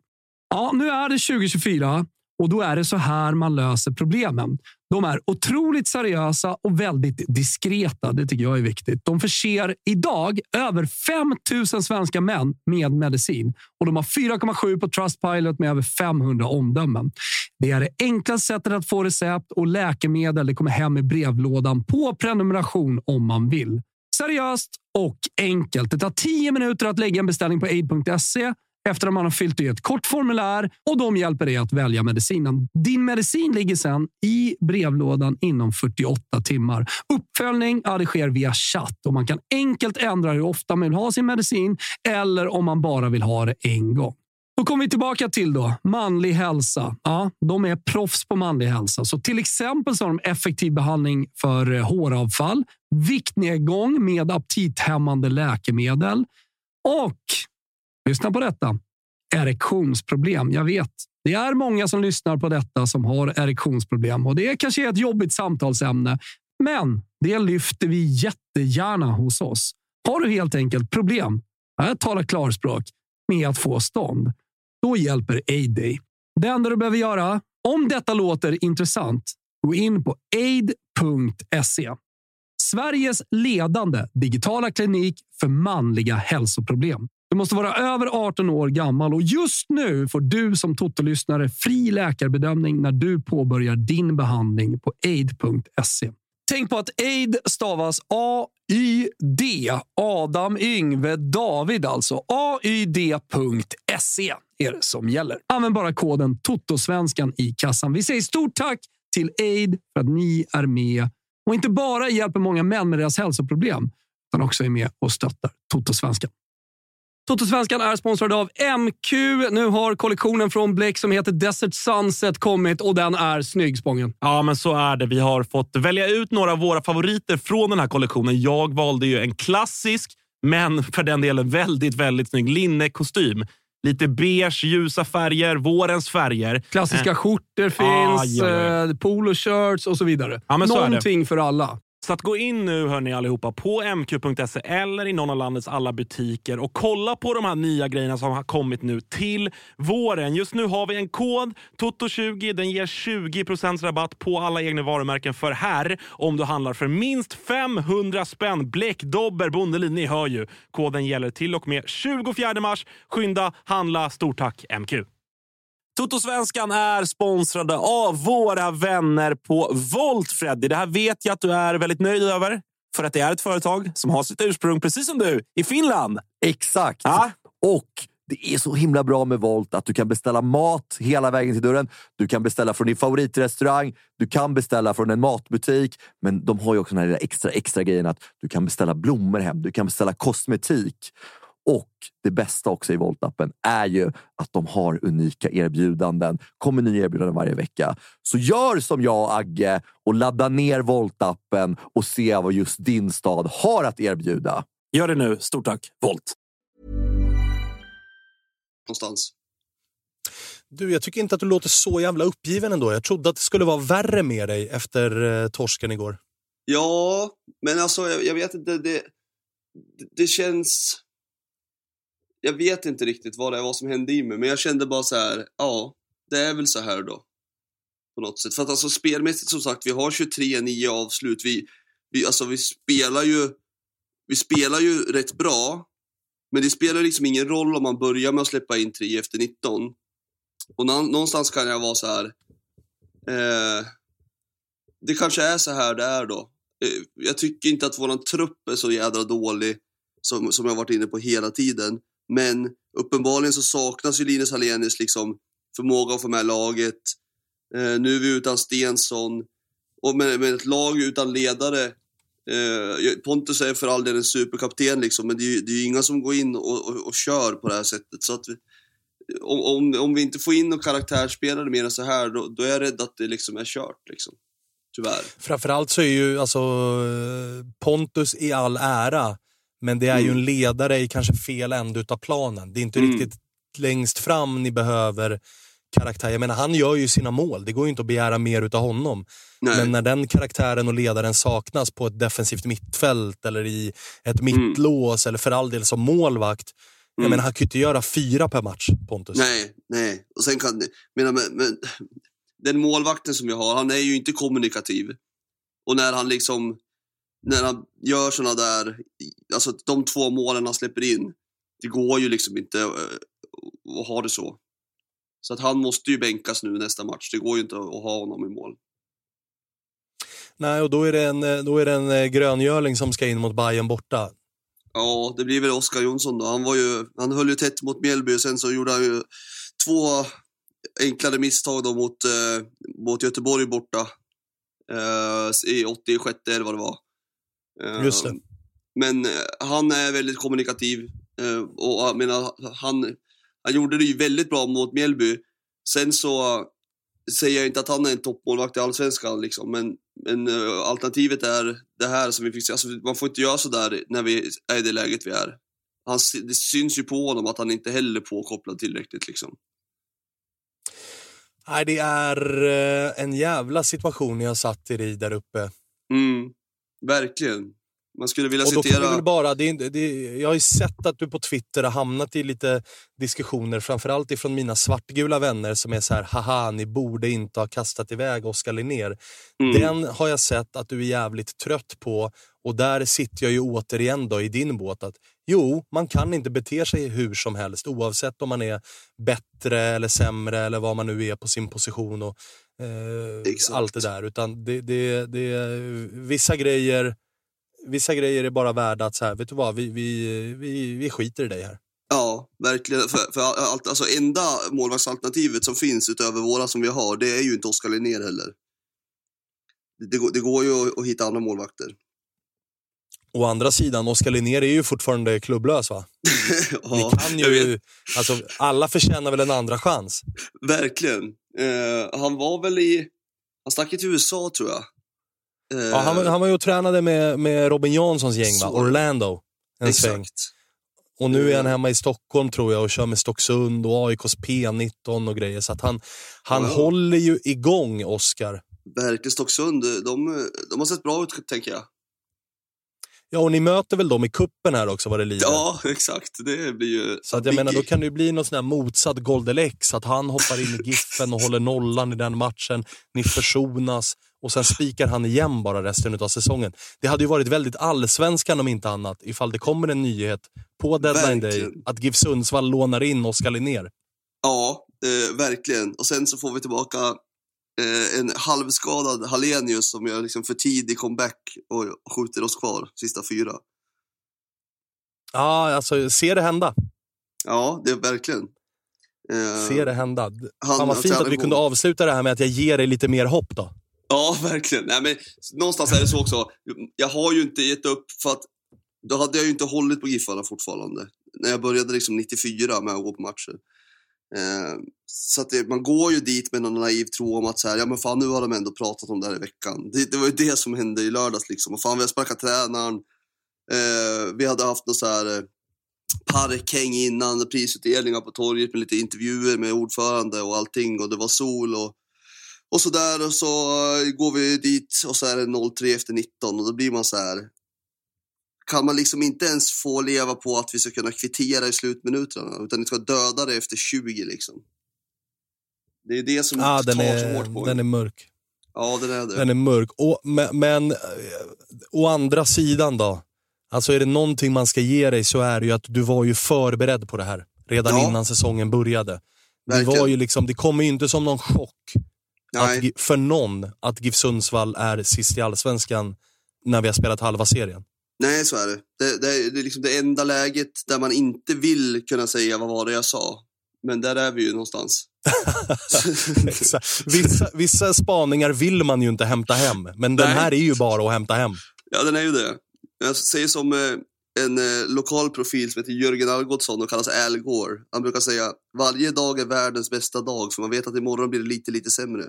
Ja, nu är det tjugo tjugofyra och då är det så här man löser problemen. De är otroligt seriösa och väldigt diskreta. Det tycker jag är viktigt. De förser idag över fem tusen svenska män med medicin. Och de har fyra komma sju på Trustpilot med över femhundra omdömen. Det är det enklaste sättet att få recept och läkemedel. Det kommer hem i brevlådan på prenumeration om man vill. Seriöst och enkelt. Det tar tio minuter att lägga en beställning på aid punkt se. Efter att man har fyllt i ett kort formulär och de hjälper dig att välja medicinen. Din medicin ligger sedan i brevlådan inom fyrtioåtta timmar. Uppföljning, ja, det sker via chatt och man kan enkelt ändra hur ofta man vill ha sin medicin eller om man bara vill ha det en gång. Då kommer vi tillbaka till då, manlig hälsa. Ja, de är proffs på manlig hälsa. Så till exempel så har de effektiv behandling för håravfall, viktnedgång med aptithämmande läkemedel och... lyssna på detta. Erektionsproblem. Jag vet. Det är många som lyssnar på detta som har erektionsproblem. Och det kanske är ett jobbigt samtalsämne. Men det lyfter vi jättegärna hos oss. Har du helt enkelt problem? Jag talar klarspråk. Med att få stånd. Då hjälper A I D. Det enda du behöver göra. Om detta låter intressant. Gå in på aid punkt se. Sveriges ledande digitala klinik för manliga hälsoproblem. Du måste vara över arton år gammal och just nu får du som Toto-lyssnare fri läkarbedömning när du påbörjar din behandling på aid punkt se. Tänk på att aid stavas A Y D. Adam, Yngve, David alltså. A Y D punkt se är det som gäller. Använd bara koden Toto-svenskan i kassan. Vi säger stort tack till aid för att ni är med och inte bara hjälper många män med deras hälsoproblem utan också är med och stöttar Toto-svenskan. Totosvenskan är sponsrad av M Q. Nu har kollektionen från Bleck som heter Desert Sunset kommit och den är snygg, Spången. Ja, men så är det. Vi har fått välja ut några av våra favoriter från den här kollektionen. Jag valde ju en klassisk, men för den delen väldigt, väldigt snygg linnekostym. Lite beige, ljusa färger, vårens färger. Klassiska eh. skjortor finns, ah, ja, ja. poloshirts och så vidare. Ja, men någonting så är det för alla. Så att gå in nu, hör ni allihopa, på m q punkt se eller i någon av landets alla butiker och kolla på de här nya grejerna som har kommit nu till våren. Just nu har vi en kod, Toto tjugo, den ger tjugo procent rabatt på alla egna varumärken för här. Om du handlar för minst femhundra spänn, bläck, dobber, bondelin, ni hör ju. Koden gäller till och med tjugofjärde mars. Skynda, handla, stort tack M Q. Totosvenskan är sponsrade av våra vänner på Volt, Freddy. Det här vet jag att du är väldigt nöjd över. För att det är ett företag som har sitt ursprung, precis som du, i Finland. Exakt. Ja. Och det är så himla bra med Volt att du kan beställa mat hela vägen till dörren. Du kan beställa från din favoritrestaurang. Du kan beställa från en matbutik. Men de har ju också den här lilla extra, extra grejen att du kan beställa blommor hem. Du kan beställa kosmetik. Och det bästa också i Volt-appen är ju att de har unika erbjudanden. Kommer nya erbjudanden varje vecka. Så gör som jag, Agge, och ladda ner Volt-appen och se vad just din stad har att erbjuda. Gör det nu. Stort tack, Volt. Någonstans. Du, jag tycker inte att du låter så jävla uppgiven ändå. Jag trodde att det skulle vara värre med dig efter torsken igår. Ja, men alltså jag, jag vet inte. Det, det känns... Jag vet inte riktigt vad det var som hände i mig. Men jag kände bara så här, ja, det är väl så här då. På något sätt. För att alltså spelmässigt som sagt, vi har tjugotre nio avslut. Vi, vi, alltså, vi, spelar ju, vi spelar ju rätt bra. Men det spelar liksom ingen roll om man börjar med att släppa in tre efter nitton. Och någonstans kan jag vara så här. Eh, det kanske är så här det är då. Eh, jag tycker inte att våran trupp är så jädra dålig. Som, som jag har varit inne på hela tiden. Men uppenbarligen så saknas ju Linus Halenius liksom förmåga att få med laget. Eh, nu är vi utan Stensson. Och med, med ett lag utan ledare. Eh, Pontus är för all del en superkapten liksom. Men det är, det är ju inga som går in och, och, och kör på det här sättet. Så att vi, om, om, om vi inte får in någon karaktärsspelare mer än så här. Då, då är jag rädd att det liksom är kört liksom. Tyvärr. Framförallt så är ju alltså, Pontus i all ära. Men det är mm. ju en ledare i kanske fel ända utav planen. Det är inte mm. riktigt längst fram ni behöver karaktär. Jag menar, han gör ju sina mål. Det går ju inte att begära mer utav honom. Nej. Men när den karaktären och ledaren saknas på ett defensivt mittfält eller i ett mittlås mm. eller för all del som målvakt. Mm. Jag menar, han kan ju inte göra fyra per match, Pontus. Nej, nej. Och sen kan... Men, men, den målvakten som jag har, han är ju inte kommunikativ. Och när han liksom, när han gör såna där, alltså de två målen han släpper in, det går ju liksom inte att ha det så. Så att han måste ju bänkas nu nästa match. Det går ju inte att ha honom i mål. Nej, och då är det en, då är det en gröngörling som ska in mot Bajen borta. Ja, det blir väl Oskar Jonsson då. Han, var ju, han höll ju tätt mot Mjällby, och sen så gjorde han ju två enklare misstag då mot, eh, mot Göteborg borta. Eh, I åttiosex eller vad det var. Eh, Just det. Men han är väldigt kommunikativ. Eh, och jag menar, han, han gjorde det ju väldigt bra mot Mjällby. Sen så säger jag inte att han är en toppmålvakt i Allsvenskan liksom, men, men uh, alternativet är det här som vi fick se. Alltså, man får inte göra så där när vi är i det läget vi är. Han, det syns ju på honom att han inte heller påkopplad tillräckligt liksom. Nej, det är uh, en jävla situation jag satt i där uppe. Mm, verkligen. Man skulle vilja och då citera... Får vi bara, det är, det är, jag har ju sett att du på Twitter har hamnat i lite diskussioner, framförallt ifrån mina svartgula vänner som är så här: haha, ni borde inte ha kastat iväg Oskar Linnér. Mm. Den har jag sett att du är jävligt trött på, och där sitter jag ju återigen då i din båt att jo, man kan inte bete sig hur som helst oavsett om man är bättre eller sämre eller vad man nu är på sin position och eh, allt det där, utan det, det, det, vissa grejer Vissa grejer är bara värda att så här, vet du vad, vi, vi, vi, vi skiter i dig här. Ja, verkligen. För, för allt, alltså enda målvaktsalternativet som finns utöver våra som vi har, det är ju inte Oskar Linnér heller. Det, det går ju att, att hitta andra målvakter. Å andra sidan, Oskar Linnér är ju fortfarande klubblös, va? Ja, vi kan ju, alltså, alla förtjänar väl en andra chans. Verkligen. Eh, han var väl i, han stack i U S A tror jag. Ja, han, han var ju och tränade med, med Robin Janssons gäng, va? Orlando. En Exakt. Sväng. Och nu är han hemma i Stockholm tror jag och kör med Stocksund och A I K:s P nitton och grejer. Så att han, han ja, ja. håller ju igång, Oskar. Verkligen, Stocksund. De, de har sett bra ut, tänker jag. Ja, och ni möter väl dem i kuppen här också, vad det lider. Ja, exakt. Det blir ju... Så att jag menar, då kan det ju bli någon sån här motsatt Goldeleks, att han hoppar in i giffen och håller nollan i den matchen. Ni försonas. Och sen spikar han igen bara resten av säsongen. Det hade ju varit väldigt allsvenskan om inte annat, ifall det kommer en nyhet på deadline day att GIF Sundsvall lånar in Oskar Linnér. Ja, eh, verkligen. Och sen så får vi tillbaka eh, en halvskadad Halenius som gör liksom för tidig comeback och skjuter oss kvar sista fyra. Ja, ah, alltså ser det hända. Ja, det är verkligen. Eh, ser det hända. Han, han var fint att vi på. kunde avsluta det här med att jag ger dig lite mer hopp då. Ja, verkligen. Nej, men någonstans är det så också. Jag har ju inte gett upp, för att då hade jag ju inte hållit på Giffarna fortfarande. När jag började liksom nittiofyra med att gå på matcher. Eh, så att det, man går ju dit med någon naiv tro om att så här, ja men fan, nu har de ändå pratat om det här i veckan. Det, det var ju det som hände i lördags liksom. Och fan, vi har sparkat tränaren. Eh, vi hade haft någon så här eh, parkhäng innan, prisutdelningar på torget med lite intervjuer med ordförande och allting. Och det var sol och Och så där, och så går vi dit och så är det noll tre efter nitton, och då blir man så här, kan man liksom inte ens få leva på att vi ska kunna kvittera i slutminuterna, utan vi ska döda det efter tjugo liksom. Det är det som ah, tar är, så hårt på. Den är mörk. Ja, den är det. Den är mörk. Och, men, men å andra sidan då, alltså är det någonting man ska ge dig så är det ju att du var ju förberedd på det här redan ja. innan säsongen började. Det var ju liksom, det kommer ju inte som någon chock. Att, för någon att GIF Sundsvall är sist i allsvenskan när vi har spelat halva serien. Nej, så är det. Det, det, det är liksom det enda läget där man inte vill kunna säga vad var det jag sa. Men där är vi ju någonstans. vissa, vissa spaningar vill man ju inte hämta hem. Men den Nej. här är ju bara att hämta hem. Ja, den är ju det. Jag säger som en lokal profil som heter Jörgen Algotsson och kallas Al Gore. Han brukar säga, varje dag är världens bästa dag, för man vet att imorgon blir det lite, lite sämre.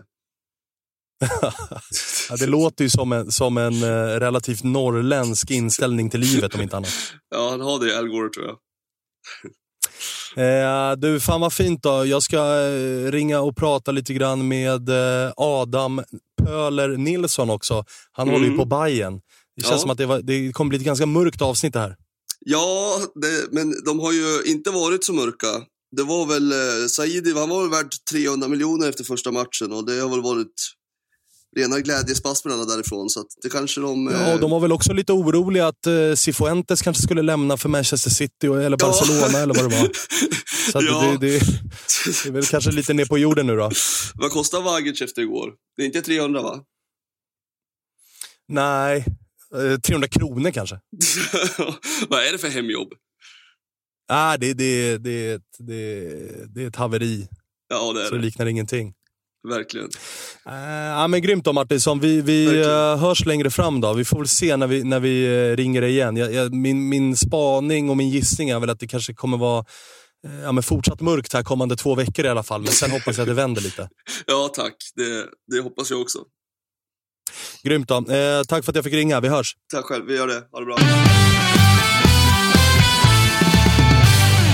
Ja, det låter ju som en, som en eh, relativt norrländsk inställning till livet om inte annat. Ja, han har det, Al Gore, tror jag. eh, du, fan vad fint då. Jag ska eh, ringa och prata lite grann med eh, Adam Pöler Nilsson också. Han mm. håller ju på Bajen. Det känns ja. som att det, var, det kommer bli ett ganska mörkt avsnitt här. Ja, det, men de har ju inte varit så mörka. det var väl eh, Saidi, han var väl värd trehundra miljoner efter första matchen, och det har väl varit rena glädjespasmerna därifrån, så att det kanske de... Eh... Ja, de var väl också lite oroliga att eh, Cifuentes kanske skulle lämna för Manchester City eller Barcelona, ja, eller vad det var. Så att ja, det, det, det är väl kanske lite ner på jorden nu då. Vad kostar Vagic efter igår? Det är inte trehundra, va? Nej, eh, trehundra kronor kanske. Vad är det för hemjobb? Ah, det, det, det, det, det är ett haveri. Ja, det är så det. Det liknar ingenting. Verkligen. Uh, ja, men grymt då, Martinsson. Vi, vi uh, hörs längre fram då. Vi får väl se när vi, när vi uh, ringer igen. Jag, jag, min, min spaning och min gissning är väl att det kanske kommer vara uh, ja, men fortsatt mörkt här kommande två veckor i alla fall. Men sen hoppas jag att det vänder lite. Ja, tack. Det, det hoppas jag också. Grymt då. Uh, tack för att jag fick ringa. Vi hörs. Tack själv. Vi gör det. Ha det bra.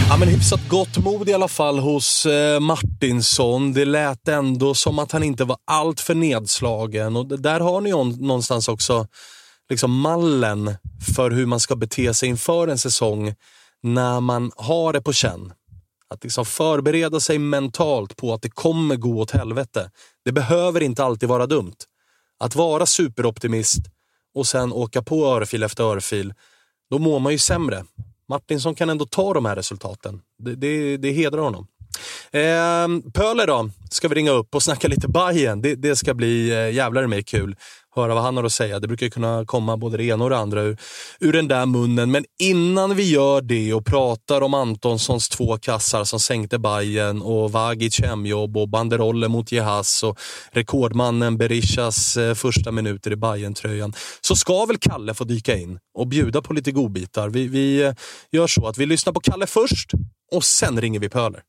Ja, men hyfsat gott mod i alla fall hos eh, Martinsson. Det lät ändå som att han inte var allt för nedslagen. Och där har ni ju någonstans också liksom mallen för hur man ska bete sig inför en säsong när man har det på känn. Att liksom förbereda sig mentalt på att det kommer gå åt helvete. Det behöver inte alltid vara dumt. Att vara superoptimist och sen åka på örfil efter örfil, då mår man ju sämre. Martinsson kan ändå ta de här resultaten. Det, det, det hedrar honom. Eh, Pöler då, ska vi ringa upp och snacka lite Bajen. Det, det ska bli eh, jävlar mer kul. Höra vad han har att säga. Det brukar ju kunna komma både det ena och det andra ur, ur den där munnen. Men innan vi gör det och pratar om Antonssons två kassar som sänkte Bajen och Vagic hemjobb och banderoller mot Jehas och rekordmannen Berishas eh, första minuter i Bajen-tröjan, så ska väl Kalle få dyka in och bjuda på lite godbitar. Vi, vi eh, gör så att vi lyssnar på Kalle först och sen ringer vi Pöler.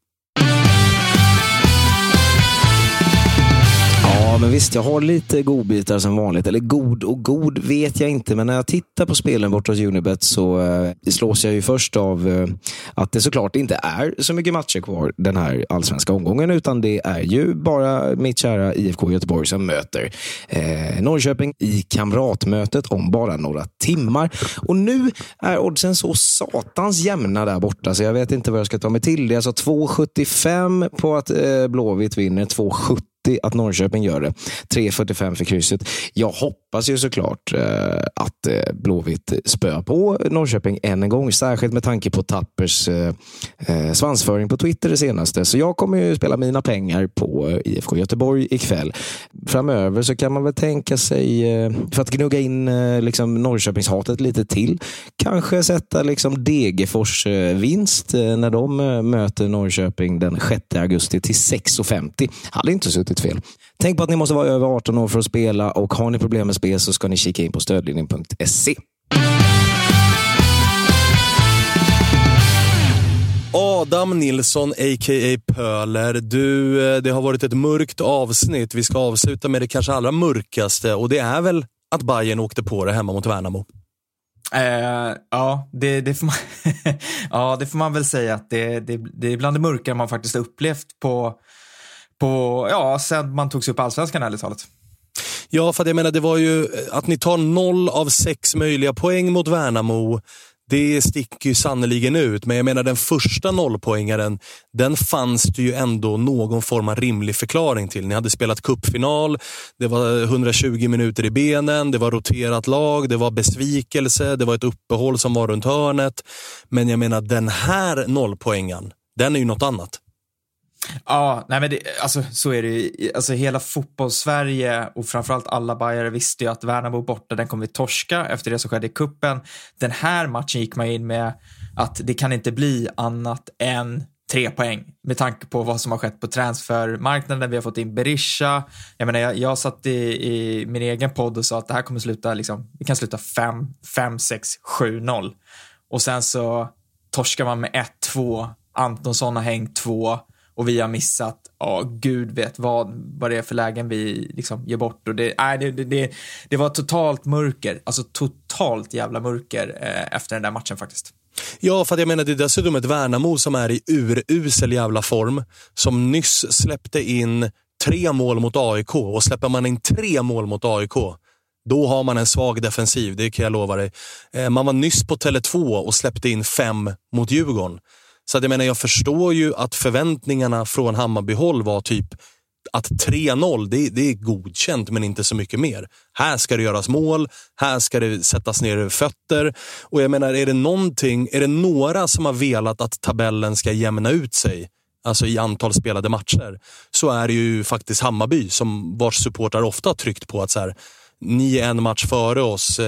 Ja, men visst, jag har lite godbitar som vanligt. Eller god och god vet jag inte. Men när jag tittar på spelen borta hos Junibet så eh, slås jag ju först av eh, att det såklart inte är så mycket matcher kvar den här allsvenska omgången. Utan det är ju bara mitt kära I F K Göteborg som möter eh, Norrköping i kamratmötet om bara några timmar. Och nu är oddsen så satans jämna där borta. Så jag vet inte vad jag ska ta mig till. Det är alltså två komma sjuttiofem på att eh, Blåvitt vinner, två komma sjuttio. Att Norrköping gör det. tre fyrtiofem för krysset. Jag hoppas ju såklart eh, att eh, Blåvitt spöar på Norrköping än en gång. Särskilt med tanke på Tappers eh, svansföring på Twitter det senaste. Så jag kommer ju spela mina pengar på eh, I F K Göteborg ikväll. Framöver så kan man väl tänka sig, eh, för att gnugga in eh, liksom Norrköpingshatet lite till, kanske sätta liksom Degerfors eh, vinst eh, när de eh, möter Norrköping den sjätte augusti till sex femtio. Hade inte suttit fel. Tänk på att ni måste vara över arton år för att spela, och har ni problem med spel så ska ni kika in på stödlinjen punkt se. Adam Nilsson a k a. Pöler, du, det har varit ett mörkt avsnitt. Vi ska avsluta med det kanske allra mörkaste, och det är väl att Bajen åkte på det hemma mot Värnamo. Uh, ja, det, det får man ja, det får man väl säga att det, det, det är bland det mörka man faktiskt har upplevt på På, ja, sen man togs upp Allsvenskan ärligt talat. Ja, för jag menar, det var ju att ni tar noll av sex möjliga poäng mot Värnamo. Det sticker ju sannoliken ut. Men jag menar, den första nollpoängaren, den fanns det ju ändå någon form av rimlig förklaring till. Ni hade spelat cupfinal, det var hundratjugo minuter i benen, det var roterat lag, det var besvikelse, det var ett uppehåll som var runt hörnet. Men jag menar, den här nollpoängen, den är ju något annat. Ja, nej men det, alltså, så är det ju. Alltså, hela fotbollssverige och framförallt alla Bajare visste ju att Värnamo borta, den kommer vi torska efter det som skedde i kuppen. Den här matchen gick man in med att det kan inte bli annat än tre poäng med tanke på vad som har skett på transfermarknaden. Vi har fått in Berisha. Jag menar, jag, jag satt i, i min egen podd och sa att det här kommer sluta liksom, vi kan sluta fem sex sju noll. Och sen så torskar man med ett två. Antonsson har hängt två. Och vi har missat, ja, gud vet vad, vad det är för lägen vi liksom ger bort. Och det, nej, det, det, det var totalt mörker, alltså totalt jävla mörker eh, efter den där matchen faktiskt. Ja, för att jag menar, det är dessutom ett Värnamo som är i urusel jävla form. Som nyss släppte in tre mål mot A I K. Och släpper man in tre mål mot A I K, då har man en svag defensiv, det kan jag lova dig. Eh, man var nyss på Tele två och släppte in fem mot Djurgården. Så att jag menar, jag förstår ju att förväntningarna från Hammarby håll var typ att tre noll, det, det är godkänt men inte så mycket mer. Här ska det göras mål, här ska det sättas ner fötter. Och jag menar, är det någonting, är det några som har velat att tabellen ska jämna ut sig, alltså i antal spelade matcher, så är det ju faktiskt Hammarby, som vars supportrar ofta har tryckt på att så här, ni är en match före oss,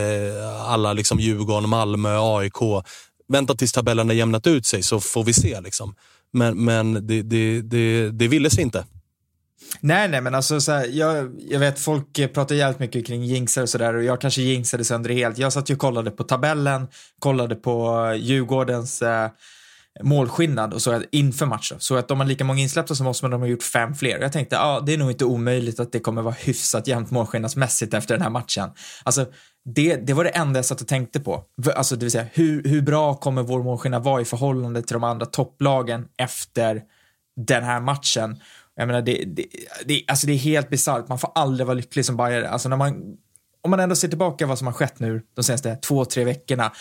alla liksom Djurgården, Malmö, A I K, vänta tills tabellen har jämnat ut sig så får vi se liksom. Men, men det, det, det, det ville sig inte. Nej, nej, men alltså så här, jag, jag vet, folk pratar jävligt mycket kring jinxar och sådär, och jag kanske jinxade sönder helt. Jag satt ju och kollade på tabellen, kollade på Djurgårdens eh, målskillnad och så att inför matchen. Så att de har lika många insläppta som oss, men de har gjort fem fler. Jag tänkte, ja, ah, det är nog inte omöjligt att det kommer vara hyfsat jämnt målskillnadsmässigt efter den här matchen. Alltså, det, det var det enda jag satt och tänkte på. Alltså, det vill säga, hur, hur bra kommer vår målskillnad vara i förhållande till de andra topplagen efter den här matchen? Jag menar, det, det, det, alltså det är helt bisarrt. Man får aldrig vara lycklig som Bajen. Alltså när man, om man ändå ser tillbaka vad som har skett nu de senaste två, tre veckorna.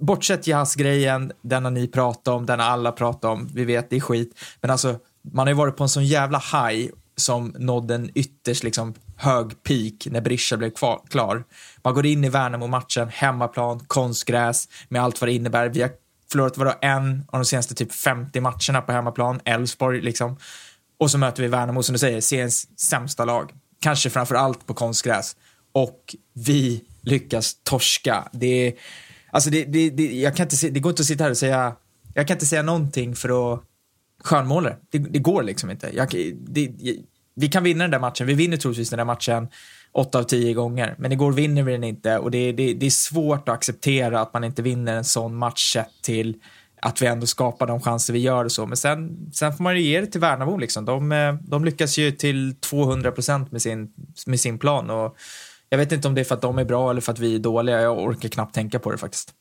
Bortsett Jas-grejen, den har ni pratat om, den har alla pratat om. Vi vet, det är skit. Men alltså, man har ju varit på en sån jävla high som nådde en ytterst liksom hög peak när Brisha blev kvar, klar. Man går in i Värnamo-matchen, hemmaplan, konstgräs, med allt vad det innebär. Vi har förlorat vadå, en av de senaste typ femtio matcherna på hemmaplan, Elfsborg liksom. Och så möter vi Värnamo, som du säger, seriens sämsta lag. Kanske framförallt på konstgräs. Och vi lyckas torska. Det, alltså det, det, det, jag kan inte, det går inte att sitta här och säga... Jag kan inte säga någonting för att skönmåla det. Det, det går liksom inte. Jag, det, jag, vi kan vinna den där matchen. Vi vinner troligtvis den där matchen åtta av tio gånger. Men igår vinner vi den inte. Och det, det, det är svårt att acceptera att man inte vinner en sån match sett till... att vi ändå skapar de chanser vi gör och så. Men sen, sen får man ju ge det till Värnamo liksom. De, de lyckas ju till tvåhundra procent med sin, med sin plan. Och jag vet inte om det är för att de är bra eller för att vi är dåliga. Jag orkar knappt tänka på det faktiskt.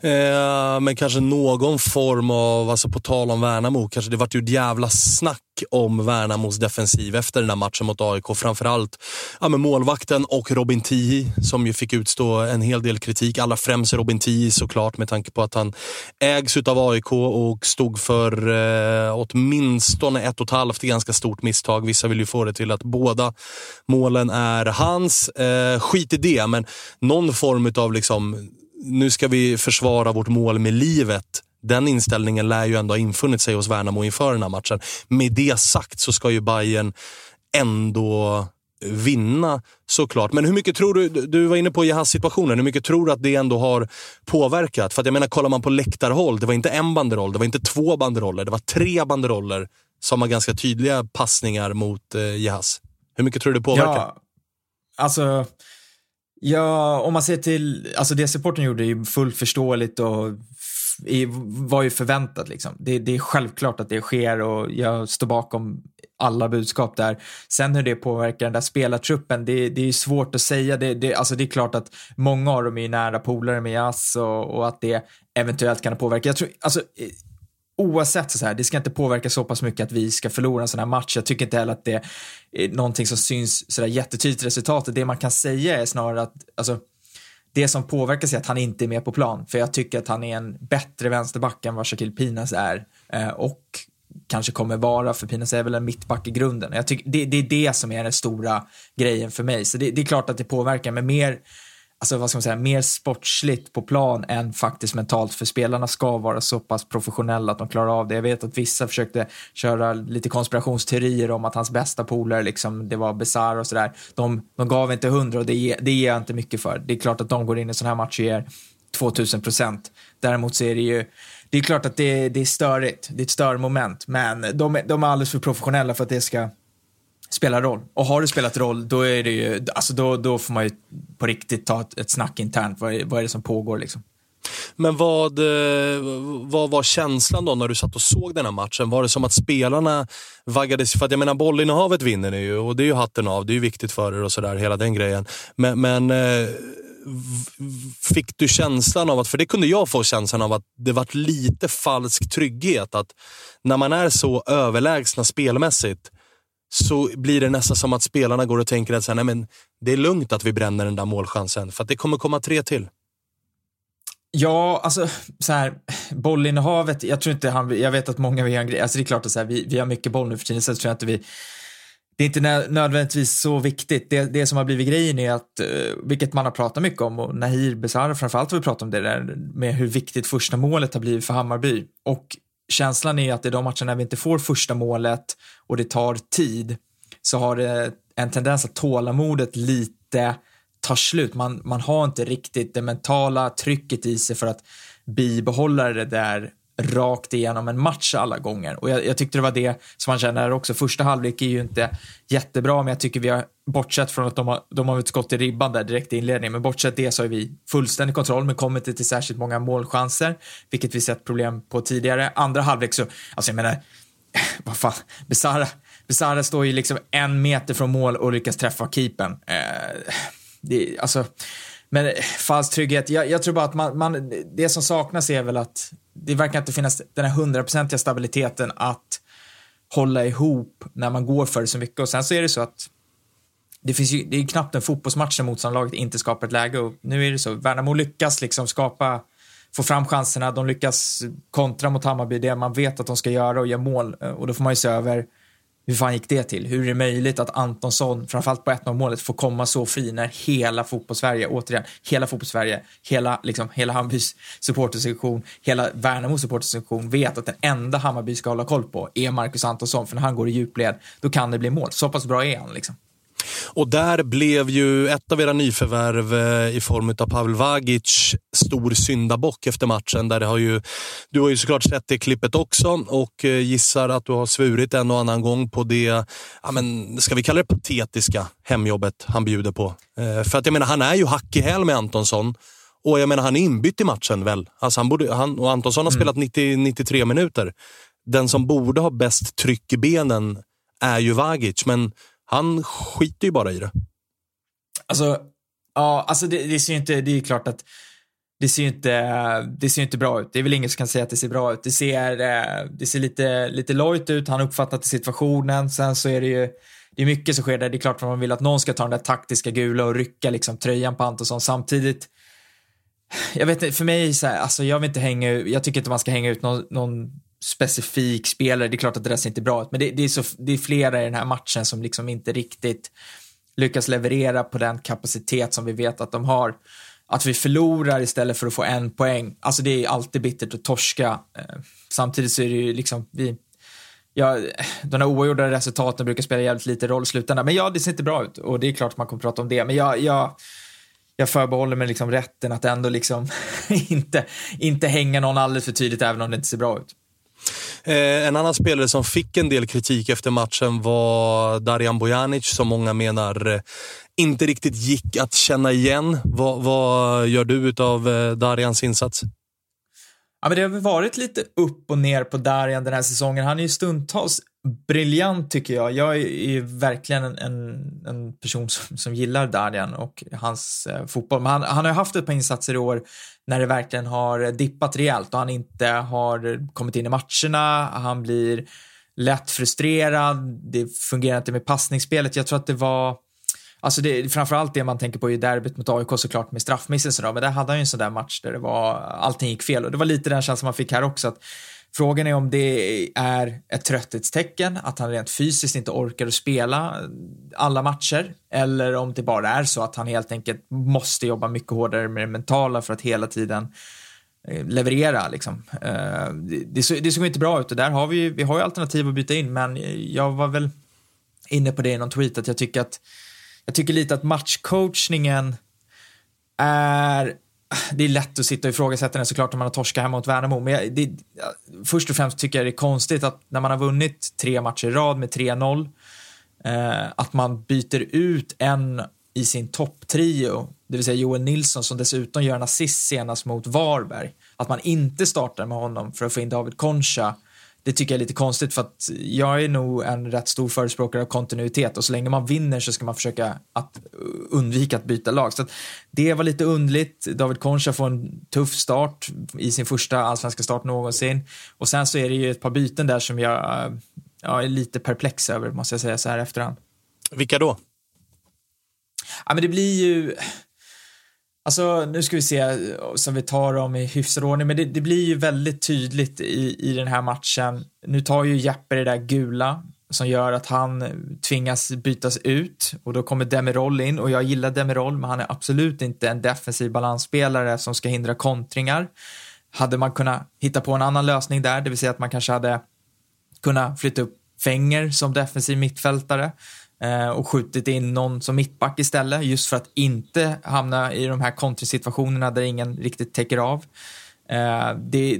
Eh, men kanske någon form av, alltså på tal om Värnamo, kanske det vart ju ett jävla snack om Värnamos defensiv efter den här matchen mot A I K, framförallt ja, med målvakten och Robin Tihi, som ju fick utstå en hel del kritik, allra främst Robin Tihi såklart, med tanke på att han ägs utav A I K och stod för eh, åtminstone ett och ett halvt ganska stort misstag. Vissa vill ju få det till att båda målen är hans, eh, skit i det, men någon form av liksom, nu ska vi försvara vårt mål med livet. Den inställningen lär ju ändå ha infunnit sig hos Värnamo inför den här matchen. Med det sagt så ska ju Bajen ändå vinna såklart. Men hur mycket tror du, du var inne på Jahas-situationen, hur mycket tror du att det ändå har påverkat? För att jag menar, kollar man på läktarhåll, det var inte en banderoll, det var inte två banderoller, det var tre banderoller som har ganska tydliga passningar mot eh, Jahas. Hur mycket tror du det påverkar? Ja, alltså... Ja, om man ser till... Alltså det supporten gjorde är ju fullt förståeligt och f- var ju förväntat liksom. Det, det är självklart att det sker, och jag står bakom alla budskap där. Sen hur det påverkar den där spelartruppen, det, det är ju svårt att säga. Det, det, alltså det är klart att många av dem är nära polare med Jas och, och att det eventuellt kan påverka. Jag tror... Alltså, oavsett så här, det ska inte påverka så pass mycket att vi ska förlora en sån här match. Jag tycker inte heller att det är någonting som syns sådär jättetydligt i resultatet. Det man kan säga är snarare att alltså, det som påverkas är att han inte är med på plan. För jag tycker att han är en bättre vänsterback än vad Shakil Pinas är. Och kanske kommer vara, för Pinas är väl en mittback i grunden. Jag tycker, det, det är det som är den stora grejen för mig. Så det, det är klart att det påverkar, men mer... Alltså vad ska man säga, mer sportsligt på plan än faktiskt mentalt, för spelarna ska vara så pass professionella att de klarar av det. Jag vet att vissa försökte köra lite konspirationsteorier om att hans bästa polare liksom, det var bizarr och sådär. De, de gav inte hundra, och det, det ger jag inte mycket för. Det är klart att de går in i sån här match och ger tvåtusen procent. Däremot så är det ju, det är klart att det, det är störigt, det är ett störmoment, men de, de är alldeles för professionella för att det ska spelar roll. Och har du spelat roll, då är det ju, alltså då, då får man ju på riktigt ta ett, ett snack internt. Vad är, vad är det som pågår liksom? Men vad, vad var känslan då när du satt och såg den här matchen? Var det som att spelarna vaggades? För att jag menar, bollinnehavet vinner ni ju, och det är ju hatten av, det är ju viktigt för er och sådär, hela den grejen. Men, men fick du känslan av att, för det kunde jag få känslan av att det varit lite falsk trygghet, att när man är så överlägsna spelmässigt så blir det nästan som att spelarna går och tänker att så här, nej men det är lugnt att vi bränner den där målchansen, för att det kommer komma tre till. Ja, alltså så här, bollinnehavet, jag tror inte han, jag vet att många vill göra en grej, alltså det är klart att så här, vi, vi har mycket boll nu för tiden, så tror jag inte vi, det är inte nödvändigtvis så viktigt. Det, det som har blivit grejen är att, vilket man har pratat mycket om, och Nahir Besar framförallt har vi pratat om det där med hur viktigt första målet har blivit för Hammarby, och känslan är att i de matcherna vi inte får första målet och det tar tid, så har det en tendens att tålamodet lite tar slut. Man, man har inte riktigt det mentala trycket i sig för att bibehålla det där rakt igenom en match alla gånger. Och jag, jag tyckte det var det som man känner också. Första halvlek är ju inte jättebra, men jag tycker vi har, bortsett från att de har, de har utgått i ribban där direkt i inledningen, men bortsett det så har vi fullständig kontroll, men kommer inte till särskilt många målchanser, vilket vi sett problem på tidigare. Andra halvlek så, alltså jag menar, vad fan, Besara, Besara står ju liksom en meter från mål och lyckas träffa keepern. Eh... Det, alltså, men falsk trygghet, jag, jag tror bara att man, man, det som saknas är väl att det verkar inte finnas den här hundraprocentiga stabiliteten att hålla ihop när man går för det så mycket. Och sen så är det så att det finns ju, det är knappt en fotbollsmatch mot som laget inte skapar ett läge, och nu är det så, Värnamo lyckas liksom skapa, få fram chanserna, de lyckas kontra mot Hammarby, det man vet att de ska göra, och göra mål, och då får man ju se över hur fan gick det till? Hur är det möjligt att Antonsson, framförallt på ett noll-målet, får komma så fri när hela fotbollssverige, återigen, hela fotbollssverige, hela, liksom, hela Hammarbys supportersektion, hela Värnamos supportersektion vet att den enda Hammarby ska hålla koll på är Marcus Antonsson, för när han går i djupled då kan det bli mål. Så pass bra är han liksom. Och där blev ju ett av era nyförvärv i form av Pavel Vagic stor syndabock efter matchen. Där det har ju, du har ju såklart sett det klippet också, och gissar att du har svurit en och annan gång på det, ja men, ska vi kalla det patetiska hemjobbet han bjuder på. För att jag menar, han är ju hack i häl med Antonsson, och jag menar han är inbytt i matchen väl. Alltså han borde, han, och Antonsson har spelat nittio nittiotre minuter. Den som borde ha bäst tryck i benen är ju Vagic, men han skiter ju bara i det. Alltså, ja, alltså det, det ser ju inte, det är ju klart att det ser ju inte, det ser inte bra ut. Det är väl ingen som kan säga att det ser bra ut. Det ser, det ser lite, lite lojt ut. Han uppfattat situationen. Sen så är det ju, det är mycket som sker där. Det är klart att man vill att någon ska ta den där taktiska gula och rycka liksom tröjan på Antonsson. Samtidigt, jag vet inte, för mig så här, alltså jag vill inte hänga, jag tycker inte man ska hänga ut någon, någon specifik spelare. Det är klart att det där ser inte bra ut, men det, det, är så, det är flera i den här matchen som liksom inte riktigt lyckas leverera på den kapacitet som vi vet att de har. Att vi förlorar istället för att få en poäng, alltså det är alltid bittert att torska. Samtidigt så är det ju liksom vi, ja, de här oavgjorda resultaten brukar spela jävligt lite roll i slutändan, men ja, det ser inte bra ut, och det är klart att man kommer prata om det, men jag, jag Jag förbehåller mig liksom rätten att ändå liksom inte, inte hänga någon alldeles för tydligt, även om det inte ser bra ut. Eh, en annan spelare som fick en del kritik efter matchen var Darijan Bojanic, som många menar eh, inte riktigt gick att känna igen. Va, vad gör du av eh, Darjans insats? Ja, men det har varit lite upp och ner på Darijan den här säsongen. Han är ju stundtals briljant tycker jag. Jag är ju verkligen en, en, en person som, som gillar Darijan och hans eh, fotboll. Men han, han har ju haft ett par insatser i år när det verkligen har dippat rejält och han inte har kommit in i matcherna. Han blir lätt frustrerad. Det fungerar inte med passningsspelet. Jag tror att det var, alltså det, framförallt det man tänker på i derbyt mot A I K såklart med straffmissen sådär, men där hade han ju en sån där match där det var, allting gick fel, och det var lite den känslan man fick här också, att frågan är om det är ett trötthetstecken att han rent fysiskt inte orkar att spela alla matcher, eller om det bara är så att han helt enkelt måste jobba mycket hårdare med det mentala för att hela tiden leverera liksom. Det såg inte bra ut, och där har vi, vi har ju alternativ att byta in, men jag var väl inne på det i någon tweet att jag tycker att Jag tycker lite att matchcoachningen är... Det är lätt att sitta och ifrågasätta den såklart om man har torskat hemma mot Värnamo. Men jag, det, först och främst tycker jag det är konstigt att när man har vunnit tre matcher i rad med tre noll eh, att man byter ut en i sin topptrio, det vill säga Joel Nilsson, som dessutom gör en assist senast mot Varberg. Att man inte startar med honom för att få in David Concha, det tycker jag är lite konstigt, för att jag är nog en rätt stor förespråkare av kontinuitet, och så länge man vinner så ska man försöka att undvika att byta lag. Så att det var lite undligt. David Concha får en tuff start i sin första allsvenska start någonsin, och sen så är det ju ett par byten där som jag, jag är lite perplex över, måste jag säga så här efterhand. Vilka då? Ja, men det blir ju... Alltså nu ska vi se som vi tar dem i hyfsad ordning, men det, det blir ju väldigt tydligt i, i den här matchen. Nu tar ju Jeppe det där gula som gör att han tvingas bytas ut, och då kommer Demirol in, och jag gillar Demirol, men han är absolut inte en defensiv balansspelare som ska hindra kontringar. Hade man kunnat hitta på en annan lösning där, det vill säga att man kanske hade kunnat flytta upp Fänger som defensiv mittfältare och skjutit in någon som mittback istället, just för att inte hamna i de här kontrisituationerna där ingen riktigt täcker av. Det,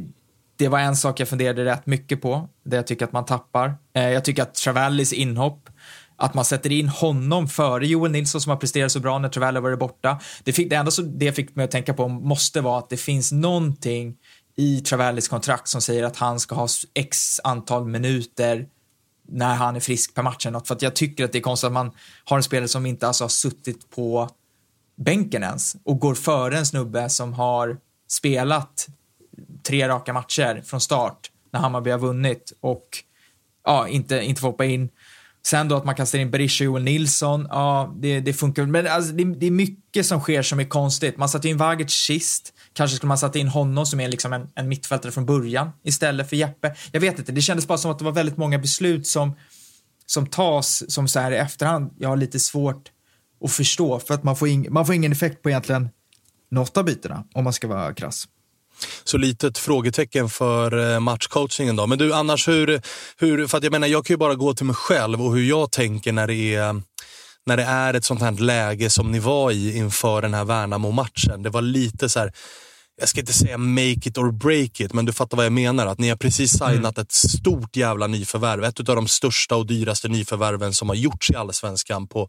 det var en sak jag funderade rätt mycket på, det jag tycker att man tappar. Jag tycker att Travellis inhopp, att man sätter in honom före Joel Nilsson som har presterat så bra när Travelli var borta. Det, fick, det enda som det fick mig att tänka på måste vara att det finns någonting i Travellis kontrakt som säger att han ska ha x antal minuter när han är frisk per matchen. För att jag tycker att det är konstigt att man har en spelare som inte alltså har suttit på bänken ens och går före en snubbe som har spelat tre raka matcher från start när Hammarby har vunnit, och ja, inte, inte får hoppa in. Sen då att man kastar in Berisha och Joel Nilsson, ja, det, det funkar. Men alltså, det, det är mycket som sker som är konstigt. Man satte in Vagic sist. Kanske skulle man satt in honom som är liksom en, en mittfältare från början istället för Jeppe. Jag vet inte, det kändes bara som att det var väldigt många beslut som, som tas som så här i efterhand. Jag har lite svårt att förstå, för att man får, in, man får ingen effekt på egentligen något av bytena om man ska vara krass. Så litet frågetecken för matchcoachingen då. Men du, annars hur, hur, för att jag menar, jag kan ju bara gå till mig själv och hur jag tänker när det är, när det är ett sånt här läge som ni var i inför den här Värnamo-matchen. Det var lite så här, jag ska inte säga make it or break it, men du fattar vad jag menar, att ni har precis signat mm. ett stort jävla nyförvärv, ett av de största och dyraste nyförvärven som har gjorts i Allsvenskan på,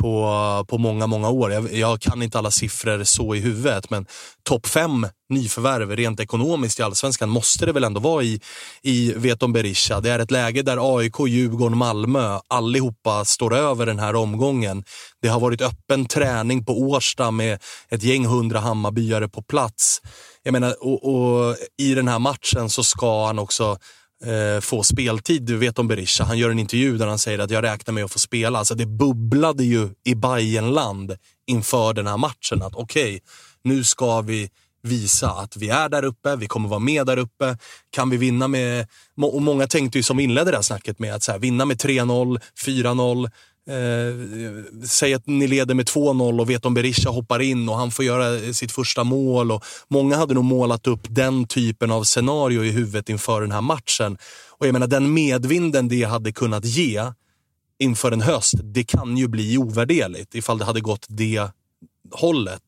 på, på många, många år. Jag, jag kan inte alla siffror så i huvudet, men topp fem nyförvärv rent ekonomiskt i Allsvenskan måste det väl ändå vara i, i Veton Berisha. Det är ett läge där A I K, Djurgården, Malmö allihopa står över den här omgången. Det har varit öppen träning på Ånstrand med ett gäng hundra Hammarbyare på plats. Jag menar, och, och i den här matchen så ska han också eh, få speltid, du vet om Berisha. Han gör en intervju där han säger att jag räknar med att få spela. Alltså det bubblade ju i Bajenland inför den här matchen att okej, okay, nu ska vi visa att vi är där uppe, vi kommer vara med där uppe, kan vi vinna med, och många tänkte ju som inledde det här snacket med att så här, vinna med tre noll, fyra noll, eh, säg att ni leder med två noll och vet om Berisha hoppar in och han får göra sitt första mål, och många hade nog målat upp den typen av scenario i huvudet inför den här matchen, och jag menar den medvinden det hade kunnat ge inför en höst, det kan ju bli ovärderligt ifall det hade gått det hållet,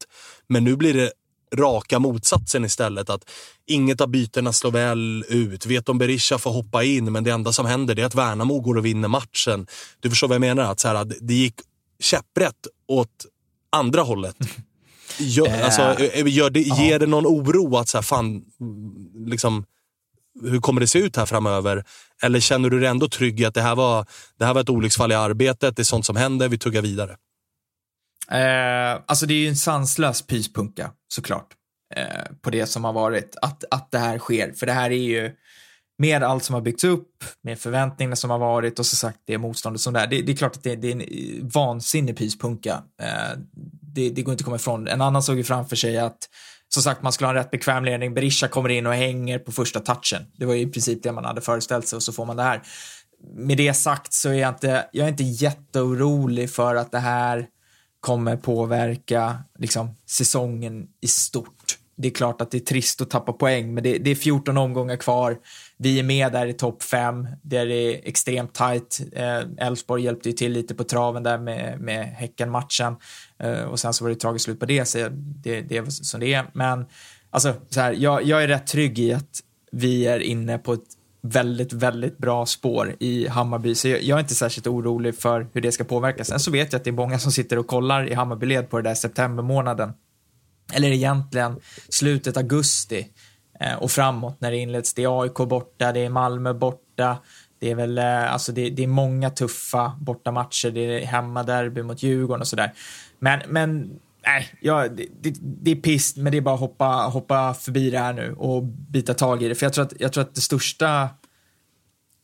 men nu blir det raka motsatsen istället, att inget av byterna slår väl ut. Vet om Berisha får hoppa in, men det enda som händer är att Värnamo går och vinner matchen. Du förstår vad jag menar, att så här, det gick käpprätt åt andra hållet. Gör, alltså, gör det, ger det någon oro att så här, fan, liksom, hur kommer det se ut här framöver? Eller känner du dig ändå trygg att det här var, det här var ett olycksfall i arbetet, det är sånt som händer, vi tuggar vidare? Eh, alltså det är ju en sanslös pyspunka såklart eh, på det som har varit, att, att det här sker, för det här är ju med allt som har byggts upp, med förväntningarna som har varit, och så sagt det är motståndet som där. Det, det är klart att det, det är en vansinnig pyspunka, eh, det, det går inte att komma ifrån. En annan såg ju framför sig att, som sagt, man skulle ha en rätt bekväm ledning, Berisha kommer in och hänger på första touchen, det var ju i princip det man hade föreställt sig, och så får man det här. Med det sagt så är jag inte, jag är inte jätteorolig för att det här kommer påverka liksom säsongen i stort. Det är klart att det är trist att tappa poäng, men det, det är fjorton omgångar kvar. Vi är med där i topp fem, där det är extremt tajt. Elfsborg eh, hjälpte ju till lite på traven där med, med Häckenmatchen, eh, och sen så var det tragiskt slut på det, så det, det är som det är. Men alltså, så här, jag, jag är rätt trygg i att vi är inne på ett väldigt, väldigt bra spår i Hammarby, så jag, jag är inte särskilt orolig för hur det ska påverkas. Sen så vet jag att det är många som sitter och kollar i Hammarbyled på det där septembermånaden, eller egentligen slutet augusti eh, och framåt när det inleds. Det är A I K borta, det är Malmö borta, det är väl, eh, alltså det, det är många tuffa bortamatcher, det är hemmaderby mot Djurgården och sådär, men, men nej, ja, det, det, det är pist, men det är bara att hoppa, hoppa förbi det här nu och bita tag i det. För jag tror att, jag tror att det största,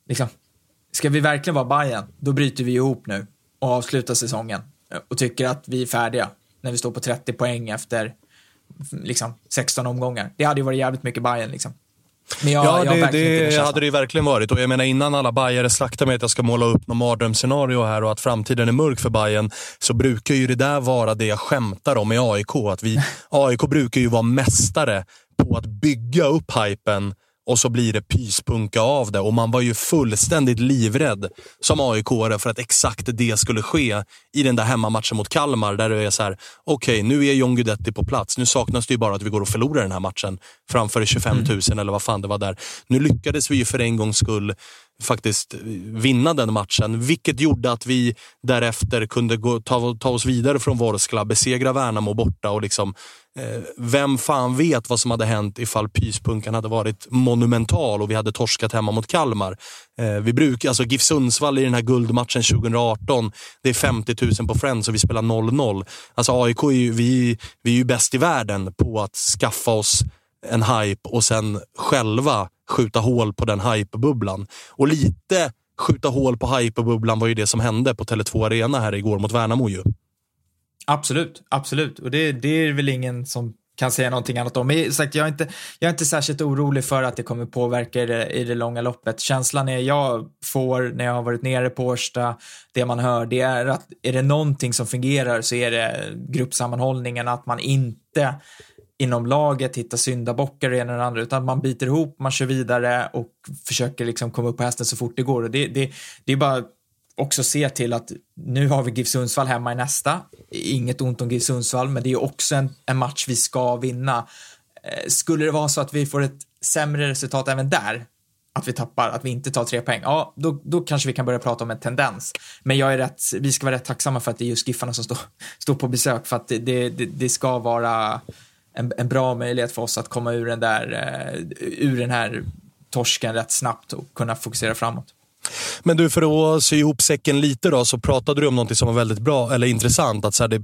liksom, ska vi verkligen vara Bajen, då bryter vi ihop nu och avslutar säsongen och tycker att vi är färdiga när vi står på trettio poäng efter liksom sexton omgångar. Det hade ju varit jävligt mycket Bajen liksom. Men jag, ja, jag det, det, det hade det ju verkligen varit. Och jag menar, innan alla bajare slaktar mig att jag ska måla upp någon mardrömsscenario här och att framtiden är mörk för Bajen, så brukar ju det där vara det jag skämtar om i A I K. Att vi, A I K brukar ju vara mästare på att bygga upp hypen och så blir det pyspunka av det. Och man var ju fullständigt livrädd som A I K-are för att exakt det skulle ske i den där hemmamatchen mot Kalmar, där det är så här: okej, okay, nu är John Guidetti på plats. Nu saknas det ju bara att vi går och förlorar den här matchen framför tjugofem tusen mm. eller vad fan det var där. Nu lyckades vi ju för en gångs skull faktiskt vinna den matchen, vilket gjorde att vi därefter kunde gå, ta, ta oss vidare från Vorskla, besegra Värnamo borta och liksom eh, vem fan vet vad som hade hänt ifall pyspunkan hade varit monumental och vi hade torskat hemma mot Kalmar. Eh, vi brukar, alltså GIF Sundsvall i den här guldmatchen tjugohundraarton, det är femtio tusen på Friends och vi spelar noll noll. Alltså A I K är ju, vi, vi är ju bäst i världen på att skaffa oss en hype och sen själva skjuta hål på den hypebubblan. Och lite skjuta hål på hypebubblan var ju det som hände på Tele två Arena här igår mot Värnamo ju. Absolut, absolut. Och det, det är väl ingen som kan säga någonting annat om. Men sagt, jag är inte, jag är inte särskilt orolig för att det kommer påverka det, i det långa loppet. Känslan är jag får när jag har varit nere på Årsta, det man hör, det är att är det någonting som fungerar så är det gruppsammanhållningen, att man inte inom laget hitta syndabockar och en eller andra, utan man biter ihop, man kör vidare och försöker liksom komma upp på hästen så fort det går. Och det, det, det är bara också se till att nu har vi GIF Sundsvall hemma i nästa. Inget ont om GIF Sundsvall, men det är också en, en match vi ska vinna. Skulle det vara så att vi får ett sämre resultat även där, att vi tappar, att vi inte tar tre poäng, ja, då, då kanske vi kan börja prata om en tendens. Men jag är rätt, vi ska vara rätt tacksamma för att det är just GIFarna som står, står på besök, för att det, det, det ska vara En, en bra möjlighet för oss att komma ur den där uh, ur den här torsken rätt snabbt och kunna fokusera framåt. Men du, för att sy ihop säcken lite då, så pratade du om något som var väldigt bra eller intressant, att så här, det,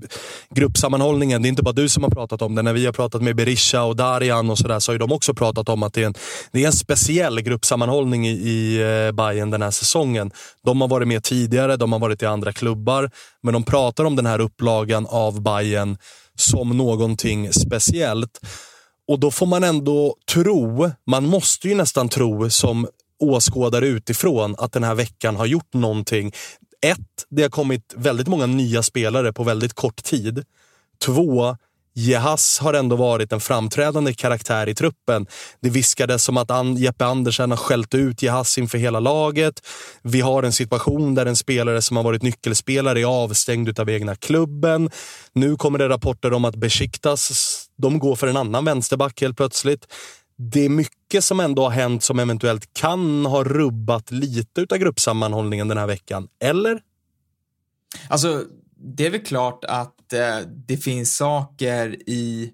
gruppsammanhållningen, det är inte bara du som har pratat om det. När vi har pratat med Berisha och Darian och sådär, så har ju de också pratat om att det är en, det är en speciell gruppsammanhållning i, i Bajen den här säsongen. De har varit med tidigare, de har varit i andra klubbar, men de pratar om den här upplagan av Bajen som någonting speciellt. Och då får man ändå tro, man måste ju nästan tro som åskådare utifrån, att den här veckan har gjort någonting. Ett, det har kommit väldigt många nya spelare på väldigt kort tid. Två, Jehas har ändå varit en framträdande karaktär i truppen. Det viskades som att An- Jeppe Andersen har skällt ut Jehas inför hela laget. Vi har en situation där en spelare som har varit nyckelspelare är avstängd av egna klubben. Nu kommer det rapporter om att Besiktas, de går för en annan vänsterback helt plötsligt. Det är mycket som ändå har hänt som eventuellt kan ha rubbat lite utav gruppsammanhållningen den här veckan, eller? Alltså, det är väl klart att eh, det finns saker i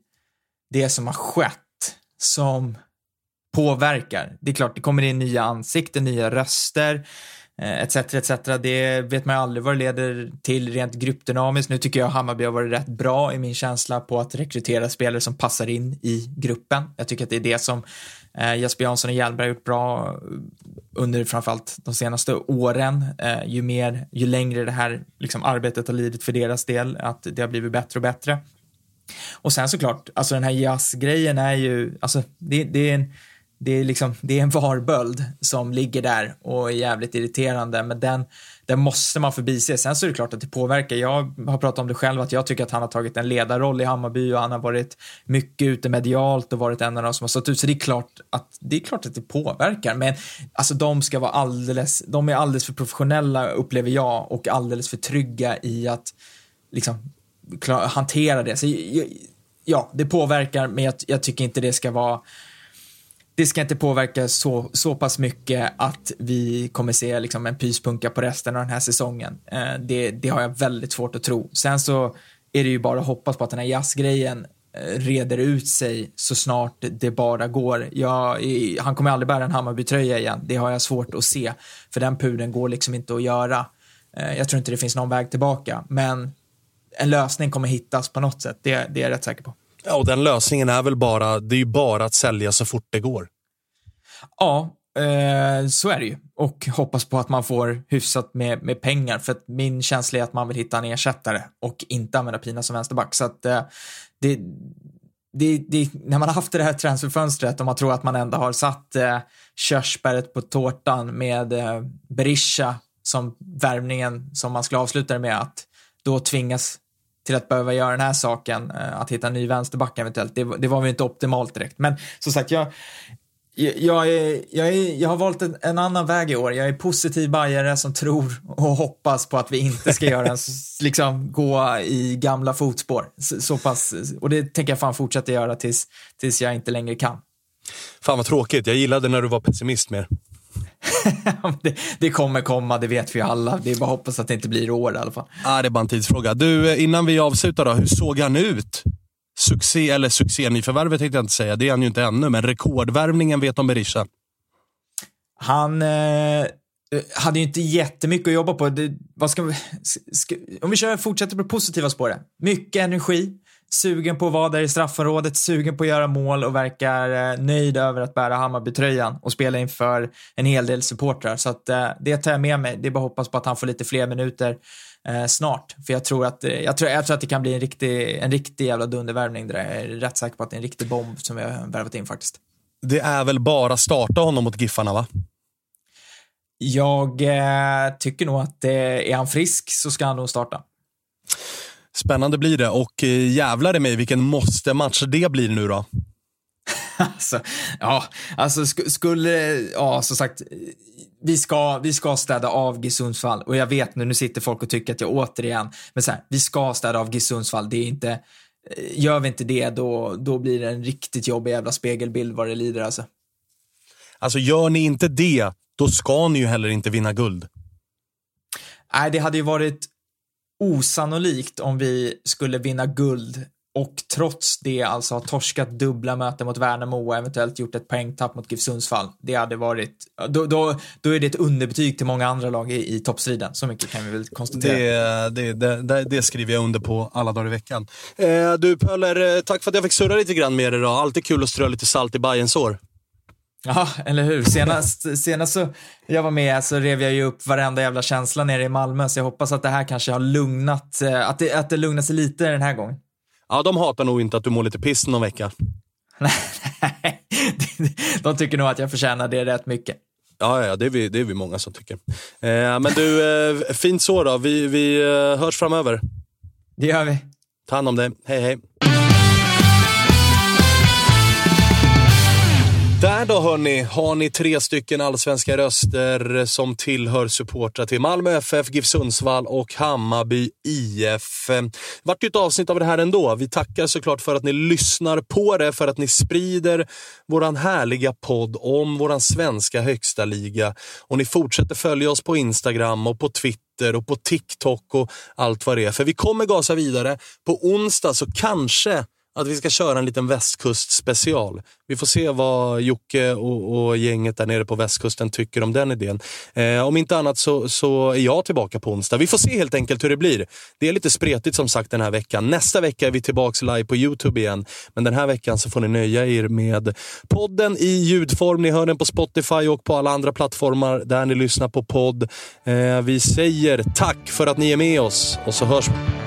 det som har skett som påverkar. Det är klart, det kommer in nya ansikten, nya röster, eh, et cetera, et cetera. Det vet man aldrig vad det leder till rent gruppdynamiskt. Nu tycker jag Hammarby har varit rätt bra i min känsla på att rekrytera spelare som passar in i gruppen. Jag tycker att det är det som eh, Jesper Jansson och Hjelmberg har gjort bra under framförallt de senaste åren. Eh, ju mer, ju längre det här liksom, arbetet har lidit för deras del, att det har blivit bättre och bättre. Och sen såklart, alltså den här jazzgrejen är ju, alltså det, det är en Det är, liksom, det är en varböld som ligger där och är jävligt irriterande, men den, den måste man förbi sig. Sen så är det klart att det påverkar. Jag har pratat om det själv, att jag tycker att han har tagit en ledarroll i Hammarby och han har varit mycket ute medialt och varit en av de som har stått ut. Så det är klart att det, är klart att det påverkar, men alltså, de, ska vara alldeles, de är alldeles för professionella, upplever jag, och alldeles för trygga i att liksom, klar, hantera det. Så, ja, det påverkar, men jag, jag tycker inte det ska vara... Det ska inte påverka så, så pass mycket att vi kommer se liksom en pyspunka på resten av den här säsongen. Eh, det, det har jag väldigt svårt att tro. Sen så är det ju bara att hoppas på att den här jazzgrejen eh, reder ut sig så snart det bara går. Jag, i, han kommer aldrig bära en Hammarby-tröja igen. Det har jag svårt att se. För den pudeln går liksom inte att göra. Eh, jag tror inte det finns någon väg tillbaka. Men en lösning kommer hittas på något sätt. Det, det är jag rätt säker på. Ja, och den lösningen är väl bara, det är ju bara att sälja så fort det går. Ja, eh, så är det ju. Och hoppas på att man får hyfsat med, med pengar. För att min känsla är att man vill hitta en ersättare och inte använda Pina som vänsterback. Så att eh, det, det, det, när man har haft det här transferfönstret och man tror att man ändå har satt eh, körsbäret på tårtan med eh, Berisha som värvningen som man skulle avsluta det med, att då tvingas till att behöva göra den här saken, eh, att hitta en ny vänsterback eventuellt. Det, det var väl inte optimalt direkt. Men som sagt, jag... Jag, är, jag, är, jag har valt en, en annan väg i år. Jag är positiv bajare som tror och hoppas på att vi inte ska göra en, liksom, gå i gamla fotspår. Så, så pass, och det tänker jag fan fortsätta göra tills, tills jag inte längre kan. Fan vad tråkigt. Jag gillade när du var pessimist mer. det, det kommer komma, det vet vi alla. Det är bara hoppas att det inte blir år i alla fall. Ah, det är bara en tidsfråga. Du, innan vi avslutar då, hur såg han ut? Succé eller succé, nyförvärvet tänkte jag inte säga. Det är han ju inte ännu, men rekordvärvningen vet om Berisha. Han eh, hade ju inte jättemycket att jobba på. Det, vad ska, ska, om vi kör, fortsätter på det positiva spåret. Mycket energi, sugen på att vara där i straffområdet, sugen på att göra mål och verkar eh, nöjd över att bära Hammarby-tröjan och spela inför en hel del supportrar. Så att, eh, det tar jag med mig. Det är bara hoppas på att han får lite fler minuter Eh, snart, för jag tror att jag tror, jag tror att det kan bli en riktig, en riktig jävla dundervärvning. Jag är rätt säker på att det är en riktig bomb som vi har värvat in faktiskt. Det är väl bara starta honom mot Giffarna, va? Jag eh, tycker nog att eh, är han frisk så ska han nog starta. Spännande blir det, och eh, jävlar det mig vilken måste match det blir nu då. Alltså, ja, alltså sk- skulle, ja, som sagt, vi ska, vi ska städa av G I F Sundsvall. Och jag vet nu, nu sitter folk och tycker att jag återigen, men så här, vi ska städa av G I F Sundsvall. Det är inte, gör vi inte det, då, då blir det en riktigt jobbig jävla spegelbild vad det lider alltså. Alltså gör ni inte det, då ska ni ju heller inte vinna guld. Nej, det hade ju varit osannolikt om vi skulle vinna guld och trots det alltså har torskat dubbla möten mot Värnamo och eventuellt gjort ett poängtapp mot G I F Sundsvall. Det hade varit, då, då, då är det ett underbetyg till många andra lag i, i toppstriden. Så mycket kan vi väl konstatera. Det, det, det, det skriver jag under på alla dagar i veckan. Eh, du Pöller, tack för att jag fick surra lite grann med dig idag. Alltid kul att strö lite salt i Bajens år. Ja, eller hur? Senast, senast så jag var med så rev jag ju upp varenda jävla känsla nere i Malmö. Så jag hoppas att det här kanske har lugnat, att det, att det lugnar sig lite den här gången. Ja, de hatar nog inte att du mår lite piss någon vecka. Nej, de tycker nog att jag förtjänar det rätt mycket. Ja, ja, det är vi, det är vi många som tycker. Eh, men du, eh, fint så då. Vi, vi hörs framöver. Det gör vi. Ta hand om dig. Hej, hej. Där då hörni, har ni tre stycken allsvenska röster som tillhör supportrar till Malmö F F, G I F Sundsvall och Hammarby I F. Vart ju ett avsnitt av det här ändå. Vi tackar såklart för att ni lyssnar på det, för att ni sprider våran härliga podd om våran svenska högsta liga. Och ni fortsätter följa oss på Instagram och på Twitter och på TikTok och allt vad det är. För vi kommer gasa vidare. På onsdag så kanske att vi ska köra en liten västkustspecial. Vi får se vad Jocke och, och gänget där nere på västkusten tycker om den idén. Eh, om inte annat så, så är jag tillbaka på onsdag. Vi får se helt enkelt hur det blir. Det är lite spretigt som sagt den här veckan. Nästa vecka är vi tillbaka live på YouTube igen. Men den här veckan så får ni nöja er med podden i ljudform. Ni hör den på Spotify och på alla andra plattformar där ni lyssnar på podd. Eh, vi säger tack för att ni är med oss. Och så hörs vi.